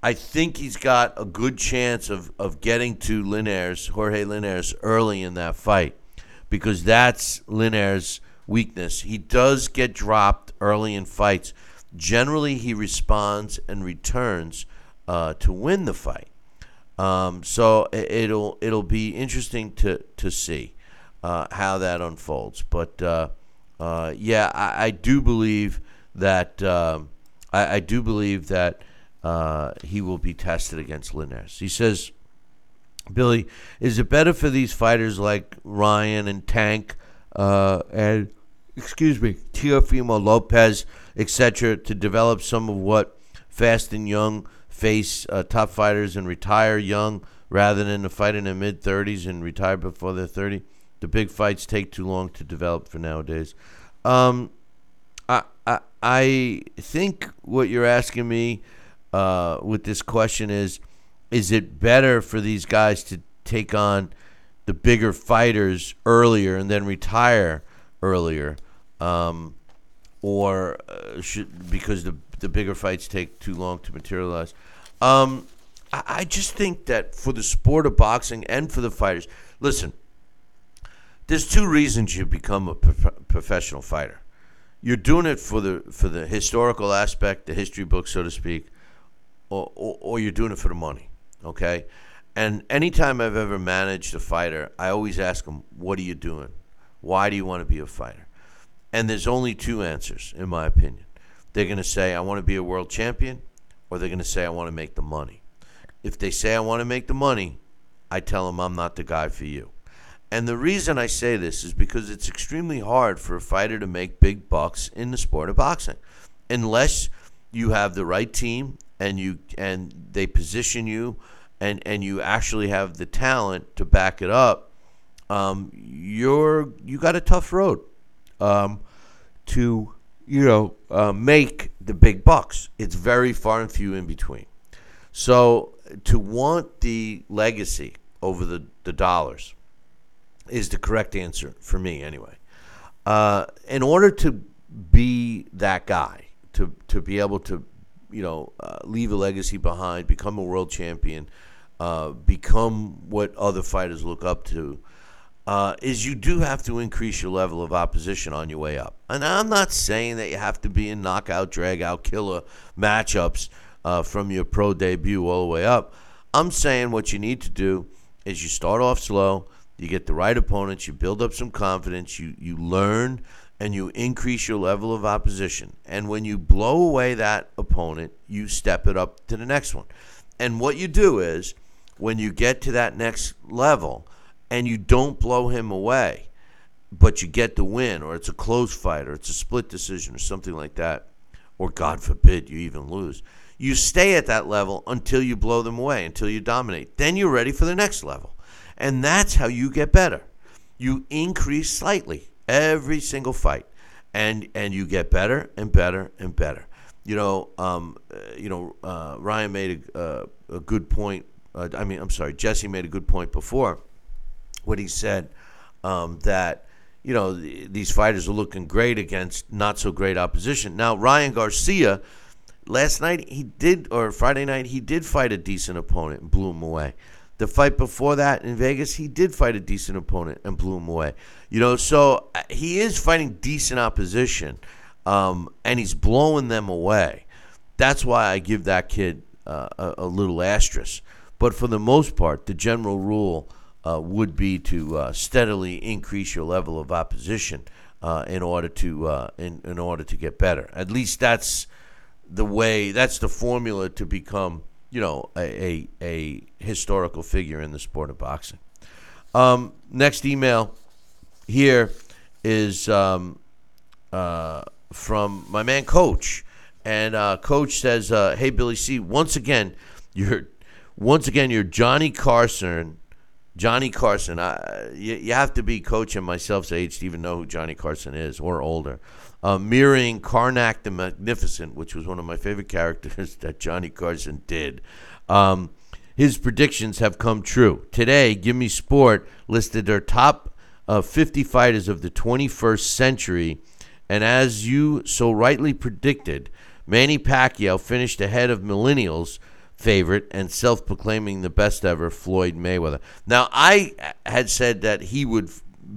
I think he's got a good chance of, of getting to Linares, Jorge Linares, early in that fight, because that's Linares' weakness. He does get dropped early in fights. Generally, he responds and returns uh, to win the fight. Um, so it'll it'll be interesting to to see uh, how that unfolds. But uh, uh, yeah, I, I do believe that uh, I, I do believe that. Uh, he will be tested against Linares. He says, Billy, is it better for these fighters like Ryan and Tank uh, and, excuse me, Teofimo Lopez, et cetera, to develop some of what fast and young face uh, top fighters and retire young rather than to fight in their mid-thirties and retire before they're thirty? The big fights take too long to develop for nowadays. Um, I, I, I think what you're asking me Uh, with this question is, is it better for these guys to take on the bigger fighters earlier and then retire earlier, um, or uh, should, because the the bigger fights take too long to materialize? Um, I, I just think that for the sport of boxing and for the fighters, listen, there's two reasons you become a prof- professional fighter. You're doing it for the for the historical aspect, the history book, so to speak. Or, or, or you're doing it for the money, okay? And anytime I've ever managed a fighter, I always ask them, what are you doing? Why do you want to be a fighter? And there's only two answers, in my opinion. They're going to say, I want to be a world champion, or they're going to say, I want to make the money. If they say, I want to make the money, I tell them, I'm not the guy for you. And the reason I say this is because it's extremely hard for a fighter to make big bucks in the sport of boxing, unless you have the right team, and you and they position you, and, and you actually have the talent to back it up. Um, you're you got a tough road, um, to you know uh, make the big bucks. It's very far and few in between. So to want the legacy over the, the dollars is the correct answer for me anyway. Uh, in order to be that guy, to to be able to. you know, uh, leave a legacy behind, become a world champion, uh, become what other fighters look up to, uh, is you do have to increase your level of opposition on your way up. And I'm not saying that you have to be in knockout, drag-out, killer matchups uh, from your pro debut all the way up. I'm saying what you need to do is you start off slow, you get the right opponents, you build up some confidence, you, you learn, and you increase your level of opposition. And when you blow away that opponent, you step it up to the next one. And what you do is, when you get to that next level, and you don't blow him away, but you get the win, or it's a close fight, or it's a split decision, or something like that, or God forbid you even lose. You stay at that level until you blow them away, until you dominate. Then you're ready for the next level. And that's how you get better. You increase slightly every single fight, and and you get better and better and better. You know, um, you know, uh, Ryan made a, uh, a good point. Uh, I mean, I'm sorry, Jesse made a good point before when he said um, that, you know, th- these fighters are looking great against not so great opposition. Now, Ryan Garcia, last night he did, or Friday night, he did fight a decent opponent and blew him away. The fight before that in Vegas, he did fight a decent opponent and blew him away. You know, so he is fighting decent opposition, um, and he's blowing them away. That's why I give that kid uh, a, a little asterisk. But for the most part, the general rule uh, would be to uh, steadily increase your level of opposition uh, in order to uh, in, in order to get better. At least that's the way. That's the formula to become, you know, a, a a historical figure in the sport of boxing. Um, next email here is um, uh, from my man Coach, and uh, Coach says, uh, "Hey Billy C, once again, you're once again you're Johnny Carson, Johnny Carson. I, you, you have to be Coach and myself's age to even know who Johnny Carson is, or older." Uh, mirroring Karnak the Magnificent, which was one of my favorite characters that Johnny Carson did. Um, his predictions have come true. Today, Gimme Sport listed their top uh, fifty fighters of the twenty-first century, and as you so rightly predicted, Manny Pacquiao finished ahead of Millennials' favorite and self-proclaiming the best ever, Floyd Mayweather. Now, I had said that he would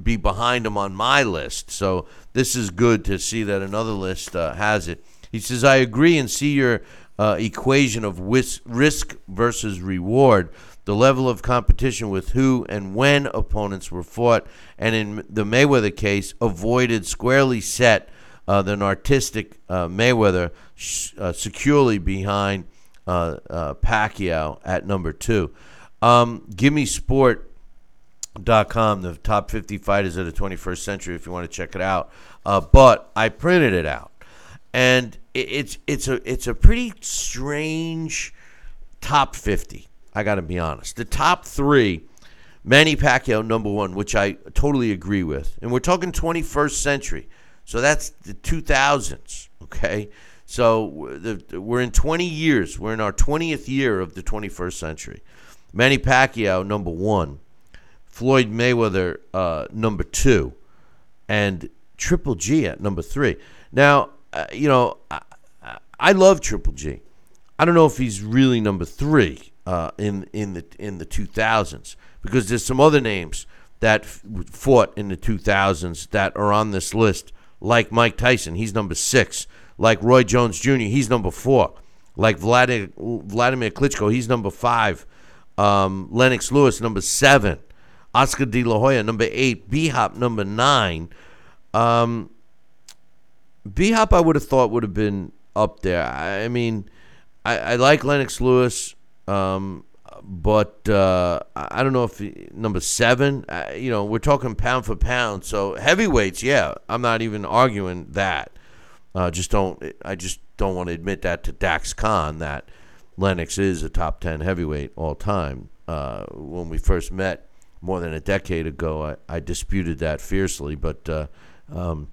be behind him on my list, so this is good to see that another list uh, has it. He says, I agree and see your uh, equation of wis- risk versus reward, the level of competition with who and when opponents were fought, and in the Mayweather case, avoided squarely set uh, the narcissistic uh, Mayweather sh- uh, securely behind uh, uh, Pacquiao at number two. Um, Gimme Sport dot com, the top fifty fighters of the twenty-first century, if you want to check it out. Uh, but I printed it out, and it, it's it's a it's a pretty strange top fifty. I got to be honest. The top three, Manny Pacquiao number one, which I totally agree with, and we're talking twenty-first century, so that's the two thousands. Okay, so the, we're in twenty years. We're in our twentieth year of the twenty-first century. Manny Pacquiao number one. Floyd Mayweather, uh, number two, and Triple G at number three. Now, uh, you know, I, I love Triple G. I don't know if he's really number three uh, in in the in the two thousands, because there's some other names that f- fought in the two thousands that are on this list, like Mike Tyson, he's number six. Like Roy Jones Junior, he's number four. Like Vlad- Vladimir Klitschko, he's number five. Um, Lennox Lewis, number seven. Oscar De La Hoya, number eight. B-Hop, number nine. Um, B-Hop, I would have thought, would have been up there. I, I mean, I, I like Lennox Lewis, um, but uh, I don't know if he, number seven. Uh, you know, we're talking pound for pound. So heavyweights, yeah, I'm not even arguing that. Uh, just don't. I just don't want to admit that to Dax Khan, that Lennox is a top ten heavyweight all time. Uh, when we first met, more than a decade ago, I, I disputed that fiercely, but uh, um,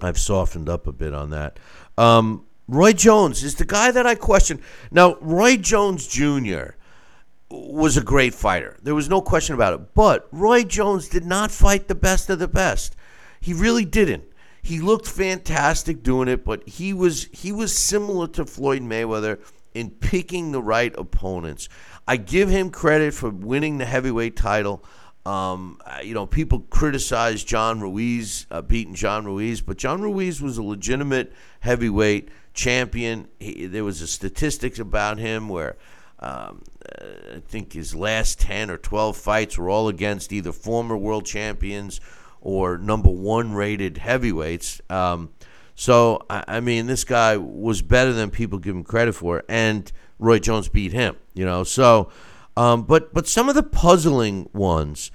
I've softened up a bit on that. Um, Roy Jones is the guy that I question. Now, Roy Jones Junior was a great fighter. There was no question about it, but Roy Jones did not fight the best of the best. He really didn't. He looked fantastic doing it, but he was he was similar to Floyd Mayweather in picking the right opponents. I give him credit for winning the heavyweight title. Um, you know, people criticize John Ruiz, uh, beating John Ruiz, but John Ruiz was a legitimate heavyweight champion. He, there was a statistics about him where um, I think his last ten or twelve fights were all against either former world champions or number one rated heavyweights. Um, so, I, I mean, this guy was better than people give him credit for, and Roy Jones beat him, you know. So, um, but but some of the puzzling ones.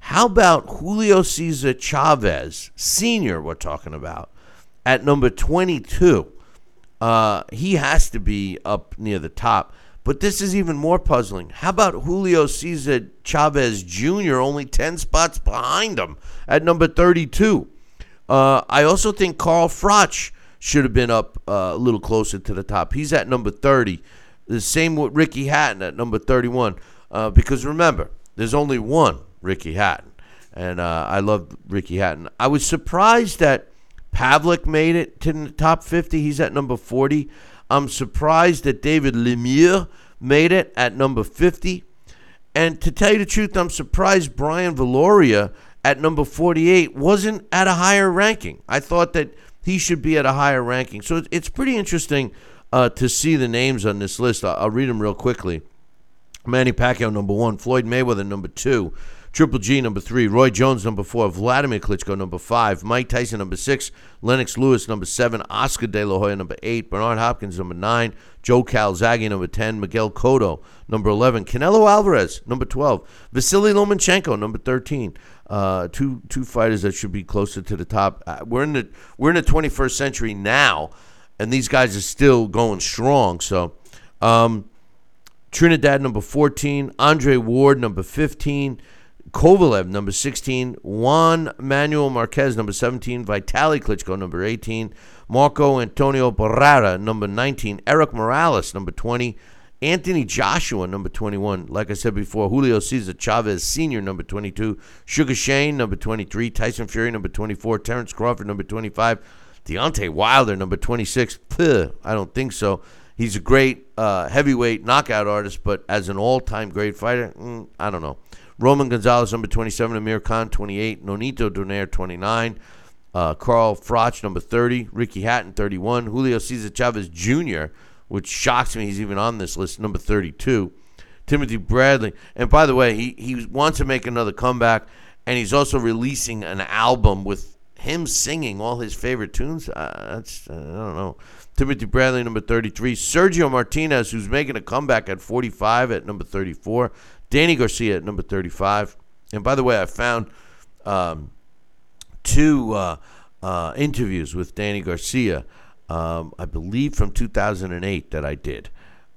How about Julio Cesar Chavez Senior? We're talking about at number twenty-two. Uh, he has to be up near the top. But this is even more puzzling. How about Julio Cesar Chavez Junior, only ten spots behind him at number thirty-two? Uh, I also think Carl Froch should have been up uh, a little closer to the top. He's at number thirty. The same with Ricky Hatton at number thirty-one. Uh, because remember, there's only one Ricky Hatton. And uh, I love Ricky Hatton. I was surprised that Pavlik made it to the top fifty. He's at number forty. I'm surprised that David Lemieux made it at number fifty. And to tell you the truth, I'm surprised Brian Valoria at number forty-eight wasn't at a higher ranking. I thought that he should be at a higher ranking. So it's pretty interesting uh, to see the names on this list. I'll read them real quickly. Manny Pacquiao, number one. Floyd Mayweather, number two. Triple G, number three. Roy Jones, number four. Vladimir Klitschko, number five. Mike Tyson, number six. Lennox Lewis, number seven. Oscar De La Hoya, number eight. Bernard Hopkins, number nine. Joe Calzaghe, number ten. Miguel Cotto, number eleven. Canelo Alvarez, number twelve. Vasily Lomachenko, number thirteen. Uh, two two fighters that should be closer to the top. Uh, we're in the we're in the twenty-first century now, and these guys are still going strong. So, um, Trinidad, number fourteen. Andre Ward, number fifteen. Kovalev, number sixteen. Juan Manuel Marquez, number seventeen. Vitaly Klitschko, number eighteen. Marco Antonio Barrera, number nineteen. Eric Morales, number twenty. Anthony Joshua, number twenty-one. Like I said before, Julio Cesar Chavez Senior, number twenty-two. Sugar Shane, number twenty-three. Tyson Fury, number twenty-four. Terrence Crawford, number twenty-five. Deontay Wilder, number twenty-six. Puh, I don't think so. He's a great uh, heavyweight knockout artist, but as an all-time great fighter, mm, I don't know. Roman Gonzalez, number twenty-seven. Amir Khan, twenty-eight. Nonito Donaire, twenty-nine. Uh, Carl Froch, number thirty. Ricky Hatton, thirty-one. Julio Cesar Chavez Junior, which shocks me he's even on this list, number thirty-two. Timothy Bradley. And by the way, he, he wants to make another comeback, and he's also releasing an album with him singing all his favorite tunes. Uh, that's, uh, I don't know. Timothy Bradley, number thirty-three. Sergio Martinez, who's making a comeback at forty-five, at number thirty-four. Danny Garcia at number thirty-five. And by the way, I found um, two uh, uh, interviews with Danny Garcia, um, I believe from two thousand eight that I did,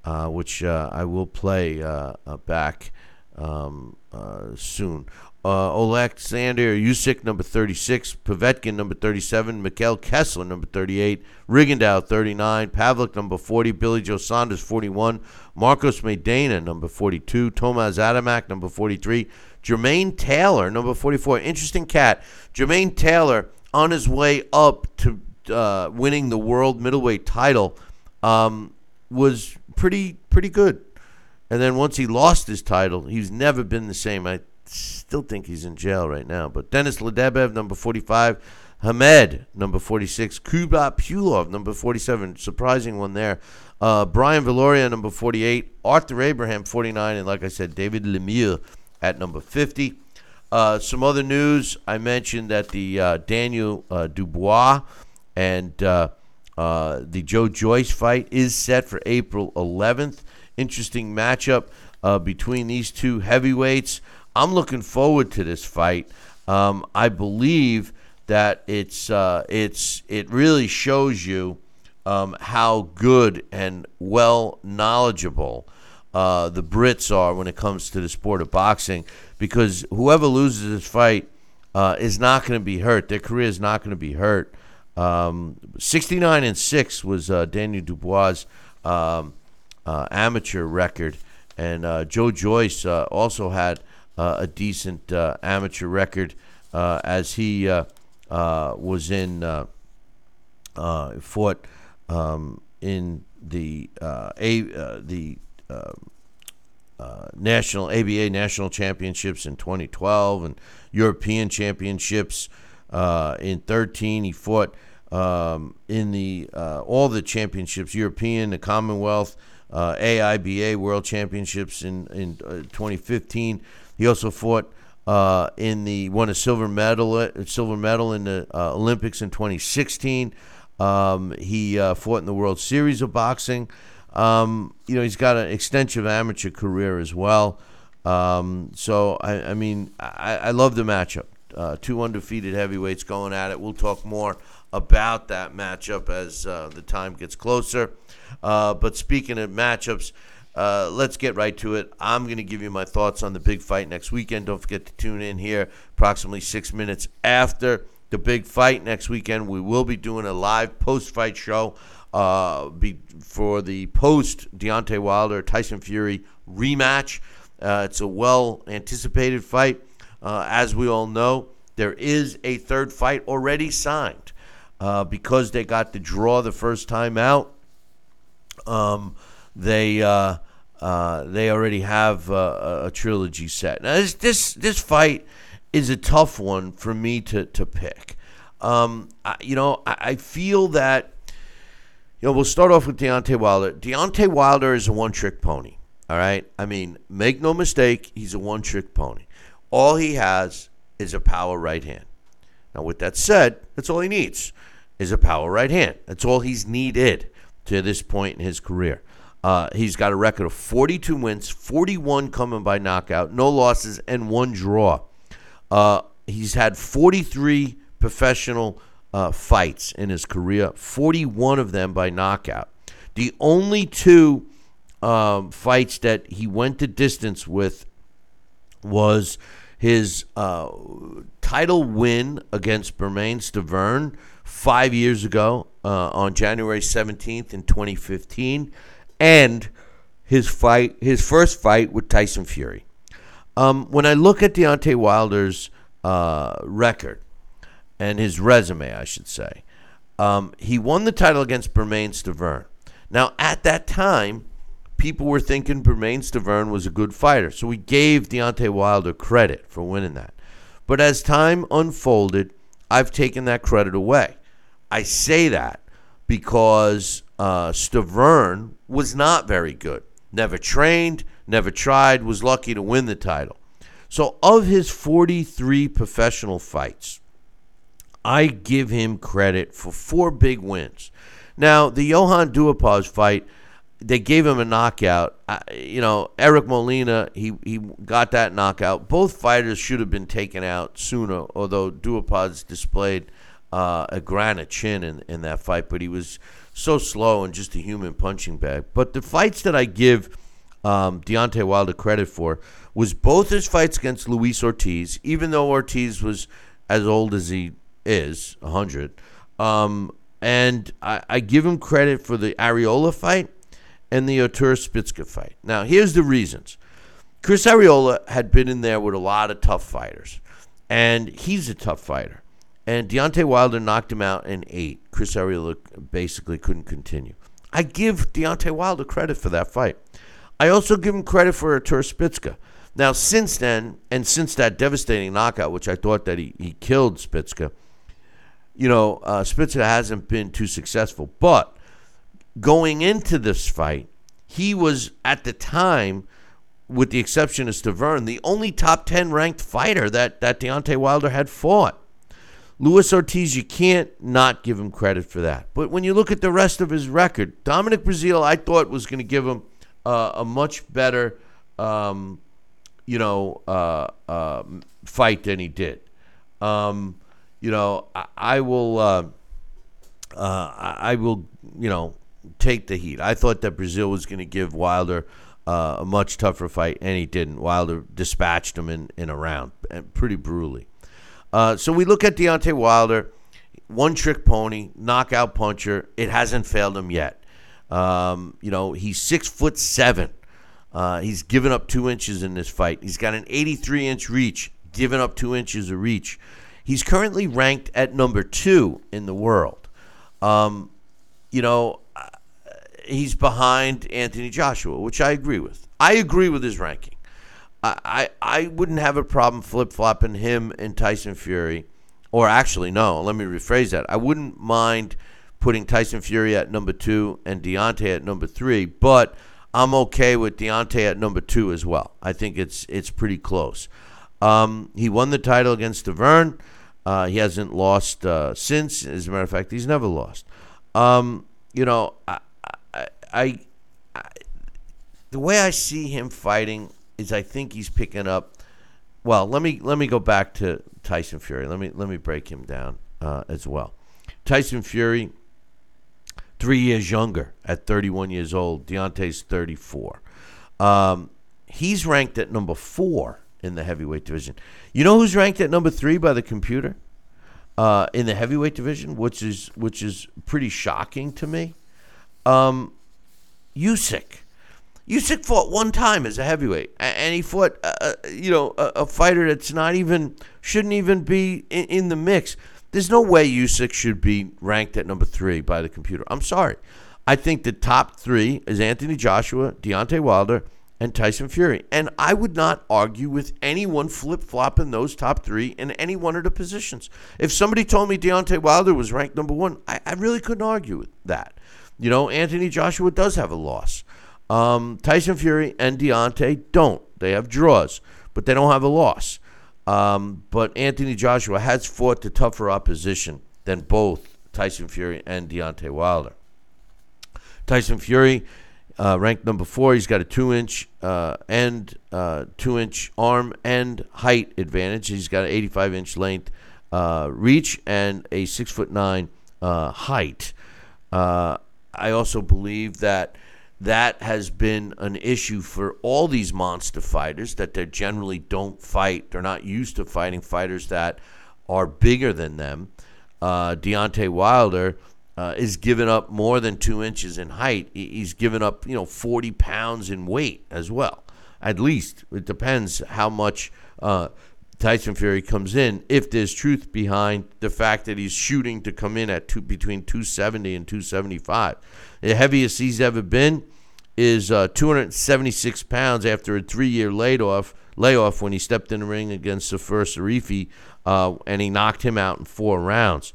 uh, which uh, I will play uh, uh, back um, uh, soon. Uh, Oleksandr Usyk, number thirty-six. Povetkin, number thirty-seven. Mikael Kessler, number thirty-eight. Rigondeaux, thirty-nine. Pavlik, number forty. Billy Joe Saunders, forty-one. Marcos Maidana, number forty-two. Tomas Adamek, number forty-three. Jermaine Taylor, number forty-four. Interesting cat. Jermaine Taylor on his way up to uh, winning the world middleweight title um, was pretty pretty good. And then once he lost his title, he's never been the same. I still think he's in jail right now. But Dennis Ledebev, number forty-five. Hamed, number forty-six. Kubat Pulov, number forty-seven. Surprising one there. Uh, Brian Valoria, number forty-eight. Arthur Abraham, forty-nine. And like I said, David Lemieux at number fifty. Uh, some other news. I mentioned that the uh, Daniel uh, Dubois and uh, uh, the Joe Joyce fight is set for April eleventh. Interesting matchup uh, between these two heavyweights. I'm looking forward to this fight. Um, I believe that it's uh, it's it really shows you um, how good and well knowledgeable uh, the Brits are when it comes to the sport of boxing. Because whoever loses this fight uh, is not going to be hurt. Their career is not going to be hurt. Um, sixty-nine and six was uh, Daniel Dubois' um, uh, amateur record, and uh, Joe Joyce uh, also had. Uh, a decent uh, amateur record uh, as he uh, uh, was in uh, uh, fought um, in the uh, a uh, the uh, uh, national A B A national championships in twenty twelve and European championships uh, in thirteen. He fought um, in the uh, all the championships, European, the Commonwealth, uh, A I B A World Championships in in uh, twenty fifteen. He also fought uh, in the won a silver medal, silver medal in the uh, Olympics in twenty sixteen. Um, he uh, fought in the World Series of Boxing. Um, you know, he's got an extensive amateur career as well. Um, so I, I mean, I, I love the matchup. Uh, two undefeated heavyweights going at it. We'll talk more about that matchup as uh, the time gets closer. Uh, but speaking of matchups, uh, let's get right to it. I'm going to give you my thoughts on the big fight next weekend. Don't forget to tune in here approximately six minutes after the big fight next weekend. We will be doing a live post-fight show uh, be, for the post-Deontay Wilder-Tyson Fury rematch. Uh, it's a well-anticipated fight. Uh, as we all know, there is a third fight already signed uh, because they got the draw the first time out. Um, they uh, uh, they already have uh, a trilogy set. Now this this, this fight is a tough one for me to to pick. Um, I, you know, I, I feel that you know we'll start off with Deontay Wilder. Deontay Wilder is a one-trick pony. All right, I mean, make no mistake, he's a one-trick pony. All he has is a power right hand. Now, with that said, that's all he needs is a power right hand. That's all he's needed to this point in his career. Uh, he's got a record of forty-two wins, forty-one coming by knockout, no losses, and one draw. Uh, he's had forty-three professional uh, fights in his career, forty-one of them by knockout. The only two um, fights that he went the distance with was his uh, title win against Bermain Stiverne five years ago uh, on January seventeenth in twenty fifteen, and his fight, his first fight with Tyson Fury. Um, when I look at Deontay Wilder's uh, record and his resume, I should say, um, he won the title against Bermain Stiverne. Now, at that time, people were thinking Bermain Stiverne was a good fighter, so we gave Deontay Wilder credit for winning that. But as time unfolded, I've taken that credit away. I say that because uh, Stiverne was not very good. Never trained, never tried, was lucky to win the title. So of his forty-three professional fights, I give him credit for four big wins. Now, the Johan Duapaz fight, they gave him a knockout. I, you know, Eric Molina, he, he got that knockout. Both fighters should have been taken out sooner, although Duapaz displayed uh, a granite chin in, in that fight, but he was so slow and just a human punching bag. But the fights that I give um, Deontay Wilder credit for was both his fights against Luis Ortiz, even though Ortiz was as old as he is, one hundred. Um, and I, I give him credit for the Areola fight and the Artur Szpilka fight. Now, here's the reasons. Chris Areola had been in there with a lot of tough fighters, and he's a tough fighter. And Deontay Wilder knocked him out in eight. Chris Areola basically couldn't continue. I give Deontay Wilder credit for that fight. I also give him credit for Artur Szpilka. Now, since then, and since that devastating knockout, which I thought that he, he killed Szpilka, you know, uh, Szpilka hasn't been too successful, but going into this fight, he was, at the time, with the exception of Stiverne, the only top ten ranked fighter that, that Deontay Wilder had fought. Luis Ortiz, you can't not give him credit for that. But when you look at the rest of his record, Dominic Breazeale, I thought was going to give him uh, a much better um, you know, uh, uh, fight than he did. Um, you know, I, I will, uh, uh, I will, you know, take the heat. I thought that Breazeale was going to give Wilder uh, a much tougher fight, and he didn't. Wilder dispatched him in, in a round, and pretty brutally. Uh, so we look at Deontay Wilder, one-trick pony, knockout puncher. It hasn't failed him yet. Um, you know, he's six foot seven. Uh, he's given up two inches in this fight. He's got an eighty-three inch reach, given up two inches of reach. He's currently ranked at number two in the world. Um, you know, he's behind Anthony Joshua, which I agree with. I agree with his ranking. I I, I wouldn't have a problem flip-flopping him and Tyson Fury. Or actually, no, let me rephrase that. I wouldn't mind putting Tyson Fury at number two and Deontay at number three, but I'm okay with Deontay at number two as well. I think it's it's pretty close. Um, he won the title against Stiverne. Uh, he hasn't lost uh, since. As a matter of fact, he's never lost. Um, you know, I, I, I, the way I see him fighting is I think he's picking up. Well, let me let me go back to Tyson Fury. Let me let me break him down uh, as well. Tyson Fury, three years younger at thirty-one years old. Deontay's thirty-four. Um, he's ranked at number four in the heavyweight division. You know who's ranked at number three by the computer uh, in the heavyweight division, which is which is pretty shocking to me? Um, Usyk. Usyk fought one time as a heavyweight, and he fought, uh, you know, a, a fighter that's not even, shouldn't even be in, in the mix. There's no way Usyk should be ranked at number three by the computer. I'm sorry. I think the top three is Anthony Joshua, Deontay Wilder, and Tyson Fury. And I would not argue with anyone flip-flopping those top three in any one of the positions. If somebody told me Deontay Wilder was ranked number one, I, I really couldn't argue with that. You know, Anthony Joshua does have a loss. Um, Tyson Fury and Deontay don't. They have draws, but they don't have a loss. Um, but Anthony Joshua has fought the tougher opposition than both Tyson Fury and Deontay Wilder. Tyson Fury, uh, ranked number four. He's got a two-inch uh, and uh, two-inch arm and height advantage. He's got an eighty-five inch length uh, reach and a six foot nine uh, height. Uh, I also believe that that has been an issue for all these monster fighters, that they generally don't fight. They're not used to fighting fighters that are bigger than them. Uh, Deontay Wilder uh, is giving up more than two inches in height. He's given up, you know, forty pounds in weight as well. At least it depends how much uh, Tyson Fury comes in. If there's truth behind the fact that he's shooting to come in at two, between two seventy and two seventy-five. The heaviest he's ever been is uh, two hundred seventy-six pounds after a three-year layoff, layoff when he stepped in the ring against Safir Sarifi, uh, and he knocked him out in four rounds.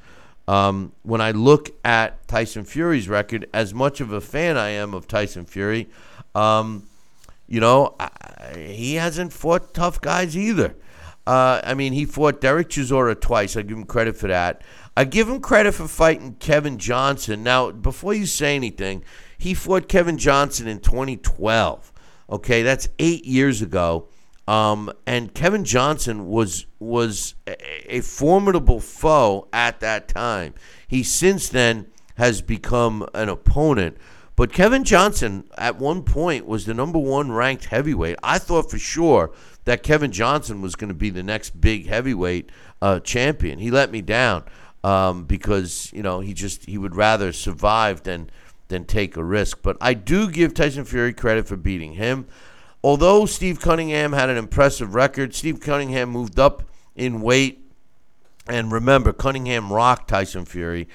Um, when I look at Tyson Fury's record, as much of a fan I am of Tyson Fury, um, you know, I, he hasn't fought tough guys either. Uh, I mean, he fought Derek Chisora twice. I give him credit for that. I give him credit for fighting Kevin Johnson. Now, before you say anything, he fought Kevin Johnson in twenty twelve. Okay, that's eight years ago. Um, and Kevin Johnson was was a, a formidable foe at that time. He since then has become an opponent. But Kevin Johnson, at one point, was the number one ranked heavyweight. I thought for sure that Kevin Johnson was going to be the next big heavyweight uh, champion. He let me down um, because, you know, he just he would rather survive than than take a risk. But I do give Tyson Fury credit for beating him. Although Steve Cunningham had an impressive record, Steve Cunningham moved up in weight. And remember, Cunningham rocked Tyson Fury.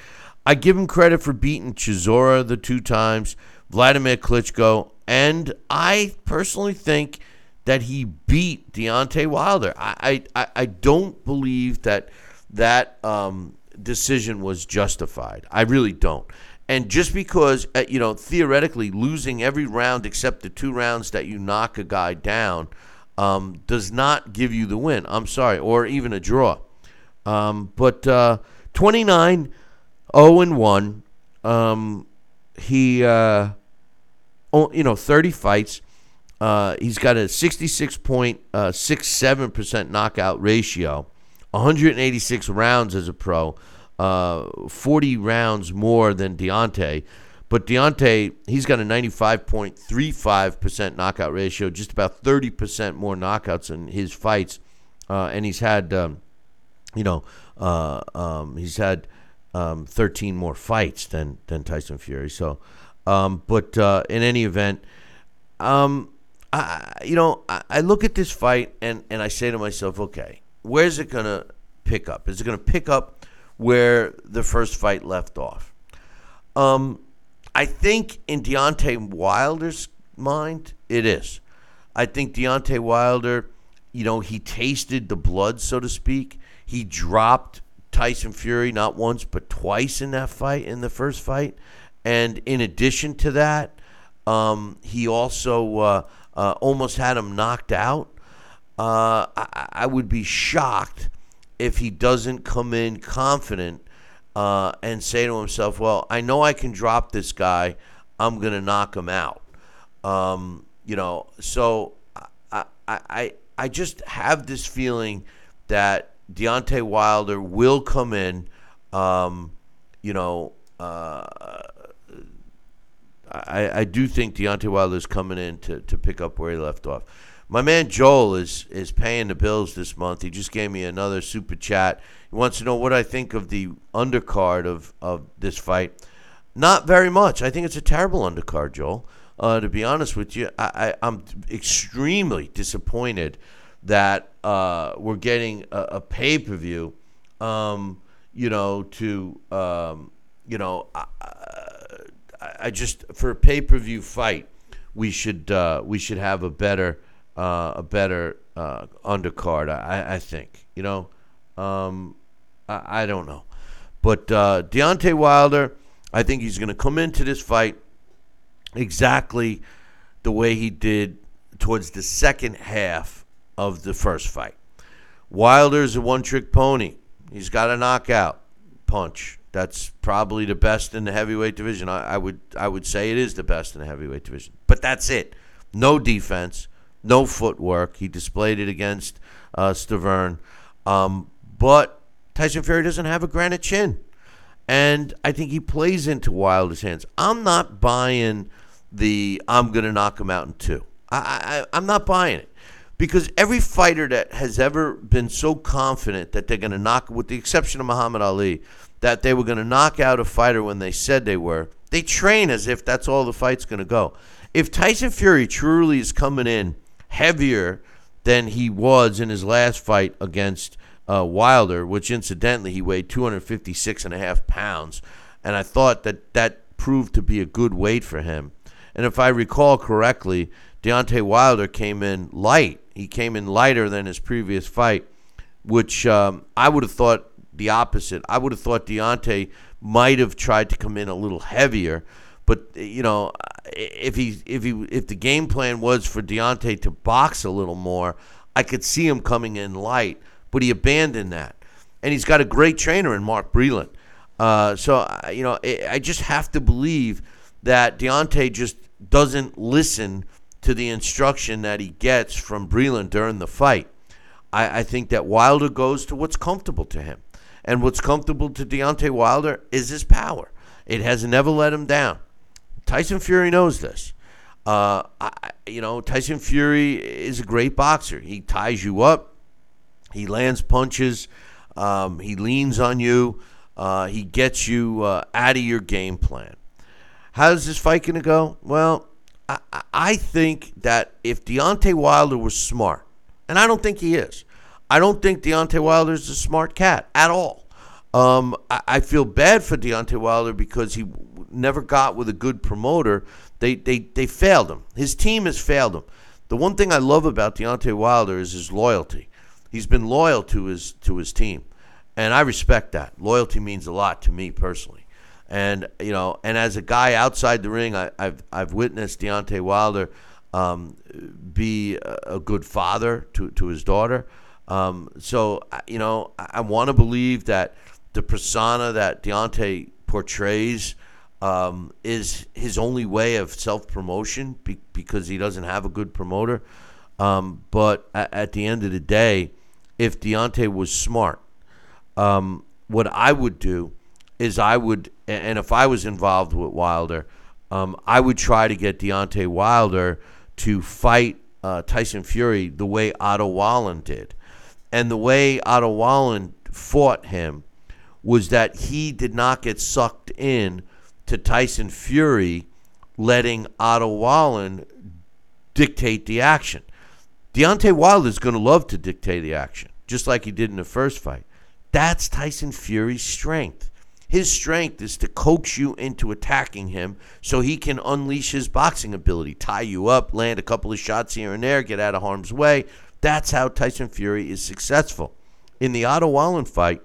I give him credit for beating Chisora the two times, Vladimir Klitschko, and I personally think that he beat Deontay Wilder. I I, I don't believe that that um, decision was justified. I really don't. And just because, uh, you know, theoretically losing every round except the two rounds that you knock a guy down um, does not give you the win. I'm sorry, or even a draw. Um, but uh, twenty-nine oh and one, um, he, uh, oh, you know, thirty fights. Uh, he's got a sixty-six point six seven percent knockout ratio, one hundred eighty-six rounds as a pro, uh, forty rounds more than Deontay. But Deontay, he's got a ninety-five point three five percent knockout ratio, just about thirty percent more knockouts in his fights. Uh, and he's had, um, you know, uh, um, he's had um, thirteen more fights than, than Tyson Fury. So, um, but uh, in any event, um. I, you know, I, I look at this fight and, and I say to myself, okay, where's it going to pick up? Is it going to pick up where the first fight left off? Um, I think in Deontay Wilder's mind, it is. I think Deontay Wilder, you know, he tasted the blood, so to speak. He dropped Tyson Fury not once but twice in that fight, in the first fight. And in addition to that, um, he also... Uh, Uh, almost had him knocked out. Uh, I, I would be shocked if he doesn't come in confident uh, and say to himself, well, I know I can drop this guy. I'm going to knock him out. Um, you know, so I, I, I just have this feeling that Deontay Wilder will come in um, you know, uh, I, I do think Deontay Wilder is coming in to, to pick up where he left off. My man Joel is, is paying the bills this month. He just gave me another super chat. He wants to know what I think of the undercard of, of this fight. Not very much. I think it's a terrible undercard, Joel. Uh, to be honest with you, I, I, I'm extremely disappointed that uh, we're getting a, a pay-per-view, um, you know, to, um, you know, I, I, I just, for a pay-per-view fight, we should uh, we should have a better uh, a better uh, undercard, I, I think, you know. Um, I, I don't know. But uh, Deontay Wilder, I think he's going to come into this fight exactly the way he did towards the second half of the first fight. Wilder's a one-trick pony. He's got a knockout punch. That's probably the best in the heavyweight division. I, I would I would say it is the best in the heavyweight division. But that's it. No defense, no footwork. He displayed it against uh, Stavern. Um, but Tyson Fury doesn't have a granite chin. And I think he plays into Wilder's hands. I'm not buying the I'm going to knock him out in two. I, I, I'm not buying it. Because every fighter that has ever been so confident that they're going to knock, with the exception of Muhammad Ali, that they were going to knock out a fighter when they said they were, they train as if that's all the fight's going to go. If Tyson Fury truly is coming in heavier than he was in his last fight against Uh, Wilder, which incidentally he weighed two hundred fifty-six and a half pounds, and I thought that that proved to be a good weight for him. And if I recall correctly, Deontay Wilder came in light. He came in lighter than his previous fight, which um, I would have thought the opposite. I would have thought Deontay might have tried to come in a little heavier, but you know, if he if he if the game plan was for Deontay to box a little more, I could see him coming in light. But he abandoned that. And he's got a great trainer in Mark Breland. Uh, so, you know, I just have to believe that Deontay just doesn't listen to the instruction that he gets from Breland during the fight. I, I think that Wilder goes to what's comfortable to him. And what's comfortable to Deontay Wilder is his power. It has never let him down. Tyson Fury knows this. Uh, I, you know, Tyson Fury is a great boxer. He ties you up. He lands punches. Um, he leans on you. Uh, he gets you uh, out of your game plan. How's this fight going to go? Well, I, I think that if Deontay Wilder was smart, and I don't think he is. I don't think Deontay Wilder is a smart cat at all. Um, I, I feel bad for Deontay Wilder because he never got with a good promoter. They, they, they failed him. His team has failed him. The one thing I love about Deontay Wilder is his loyalty. He's been loyal to his to his team, and I respect that. Loyalty means a lot to me personally, and you know, and as a guy outside the ring, I, I've I've witnessed Deontay Wilder um, be a good father to to his daughter. Um, so you know, I, I want to believe that the persona that Deontay portrays um, is his only way of self-promotion be, because he doesn't have a good promoter. Um, but at, at the end of the day, if Deontay was smart, um, what I would do is I would, and if I was involved with Wilder, um, I would try to get Deontay Wilder to fight uh, Tyson Fury the way Otto Wallin did. And the way Otto Wallin fought him was that he did not get sucked in to Tyson Fury letting Otto Wallin dictate the action. Deontay Wilder is going to love to dictate the action, just like he did in the first fight. That's Tyson Fury's strength. His strength is to coax you into attacking him so he can unleash his boxing ability, tie you up, land a couple of shots here and there, get out of harm's way. That's how Tyson Fury is successful. In the Otto Wallin fight,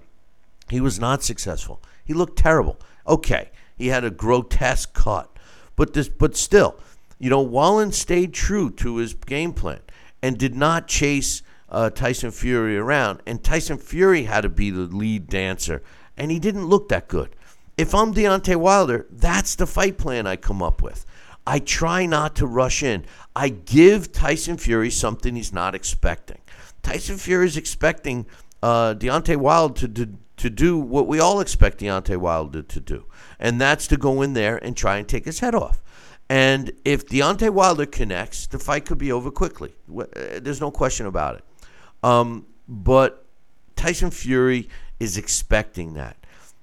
he was not successful. He looked terrible. Okay, he had a grotesque cut, but this, but still, you know, Wallin stayed true to his game plan and did not chase uh, Tyson Fury around. And Tyson Fury had to be the lead dancer, and he didn't look that good. If I'm Deontay Wilder, that's the fight plan I come up with. I try not to rush in. I give Tyson Fury something he's not expecting. Tyson Fury is expecting uh, Deontay Wilder to, to to do what we all expect Deontay Wilder to do, and that's to go in there and try and take his head off. And if Deontay Wilder connects, the fight could be over quickly. There's no question about it. Um, but Tyson Fury is expecting that.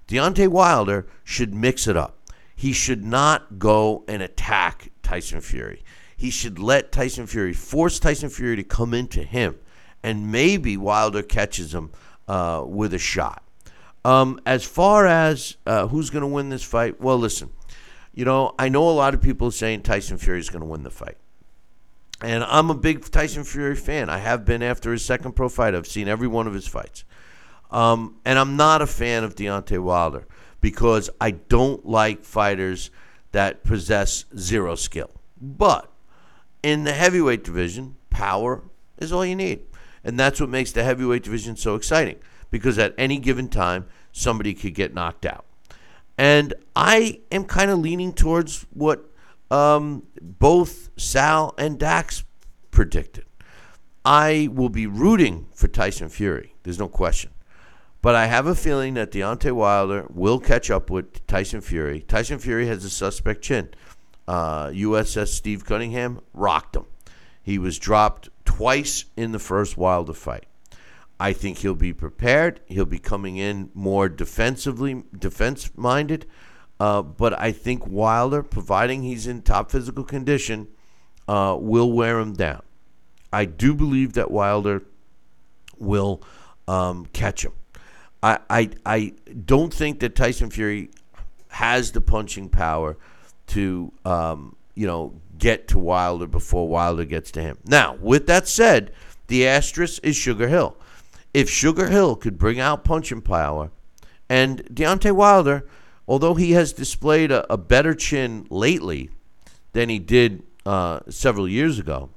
Deontay Wilder should mix it up. He should not go and attack Tyson Fury. He should let Tyson Fury, force Tyson Fury to come into him, and maybe Wilder catches him uh, with a shot. Um, as far as uh, who's going to win this fight, well, listen, you know, I know a lot of people saying Tyson Fury is going to win the fight. And I'm a big Tyson Fury fan. I have been after his second pro fight. I've seen every one of his fights. Um, and I'm not a fan of Deontay Wilder because I don't like fighters that possess zero skill. But in the heavyweight division, power is all you need. And that's what makes the heavyweight division so exciting, because at any given time, somebody could get knocked out. And I am kind of leaning towards what um, both Sal and Dax predicted. I will be rooting for Tyson Fury. There's no question. But I have a feeling that Deontay Wilder will catch up with Tyson Fury. Tyson Fury has a suspect chin. Uh, U S S Steve Cunningham rocked him. He was dropped twice in the first Wilder fight. I think he'll be prepared. He'll be coming in more defensively, defense-minded. Uh, but I think Wilder, providing he's in top physical condition, uh, will wear him down. I do believe that Wilder will um, catch him. I, I I don't think that Tyson Fury has the punching power to um, you know get to Wilder before Wilder gets to him. Now, with that said, the asterisk is Sugar Hill. If Sugar Hill could bring out punching power, and Deontay Wilder, although he has displayed a, a better chin lately than he did uh, several years ago,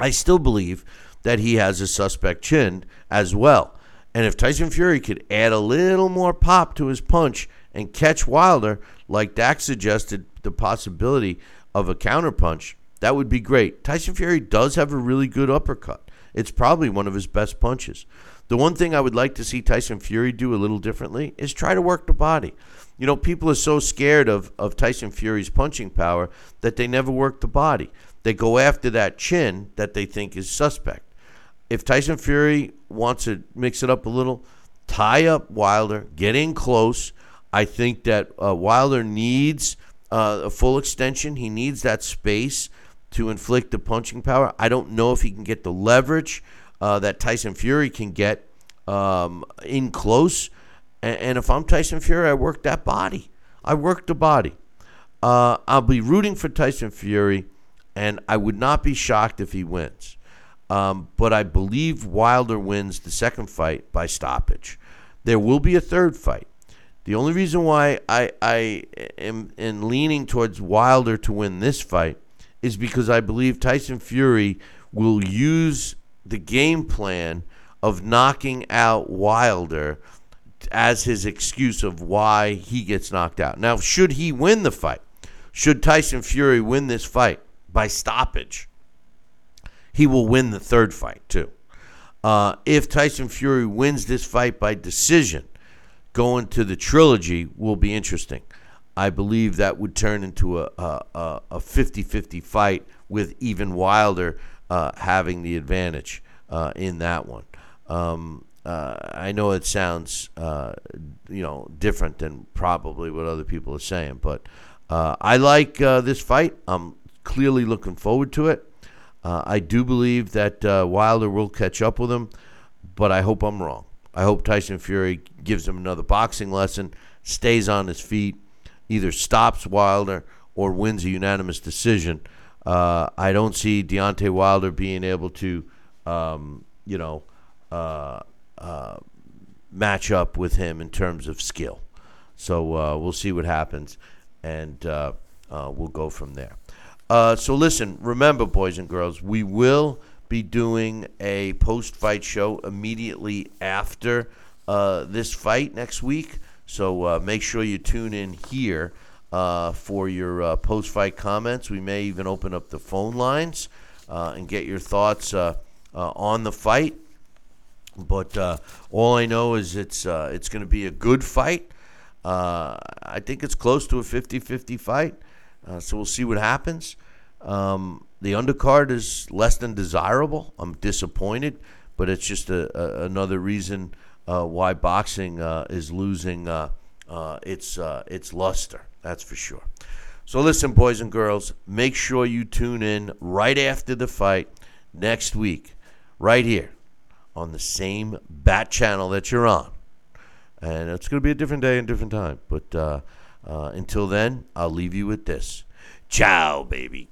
I still believe that he has a suspect chin as well. And if Tyson Fury could add a little more pop to his punch and catch Wilder, like Dax suggested, the possibility of a counterpunch, that would be great. Tyson Fury does have a really good uppercut. It's probably one of his best punches. The one thing I would like to see Tyson Fury do a little differently is try to work the body. You know, people are so scared of, of Tyson Fury's punching power that they never work the body. They go after that chin that they think is suspect. If Tyson Fury wants to mix it up a little, tie up Wilder, get in close. I think that uh, Wilder needs uh, a full extension. He needs that space to inflict the punching power. I don't know if he can get the leverage uh, that Tyson Fury can get um, in close. And, and if I'm Tyson Fury, I work that body. I work the body. Uh, I'll be rooting for Tyson Fury, and I would not be shocked if he wins. Um, but I believe Wilder wins the second fight by stoppage. There will be a third fight. The only reason why I, I am, am leaning towards Wilder to win this fight is because I believe Tyson Fury will use the game plan of knocking out Wilder as his excuse of why he gets knocked out. Now, should he win the fight, should Tyson Fury win this fight by stoppage, he will win the third fight, too. Uh, if Tyson Fury wins this fight by decision, going to the trilogy will be interesting. I believe that would turn into a a, a fifty-fifty fight with even Wilder uh, having the advantage uh, in that one. Um, uh, I know it sounds uh, you know different than probably what other people are saying, but uh, I like uh, this fight. I'm clearly looking forward to it. Uh, I do believe that uh, Wilder will catch up with him, but I hope I'm wrong. I hope Tyson Fury gives him another boxing lesson, stays on his feet, either stops Wilder or wins a unanimous decision. Uh, I don't see Deontay Wilder being able to, um, you know, uh, uh, match up with him in terms of skill. So uh, we'll see what happens, and uh, uh, we'll go from there. Uh, so listen, remember, boys and girls, we will be doing a post-fight show immediately after uh, this fight next week. So uh, make sure you tune in here uh, for your uh, post-fight comments. We may even open up the phone lines uh, and get your thoughts uh, uh, on the fight. But uh, all I know is it's uh, it's going to be a good fight. Uh, I think it's close to a fifty-fifty fight, uh, so we'll see what happens. Um, the undercard is less than desirable. I'm disappointed, but it's just a, a, another reason uh, why boxing uh, is losing uh, uh, its uh, its luster. That's for sure. So listen, boys and girls, make sure you tune in right after the fight next week, right here on the same bat channel that you're on. And it's going to be a different day and different time. But uh, uh, until then, I'll leave you with this. Ciao, baby.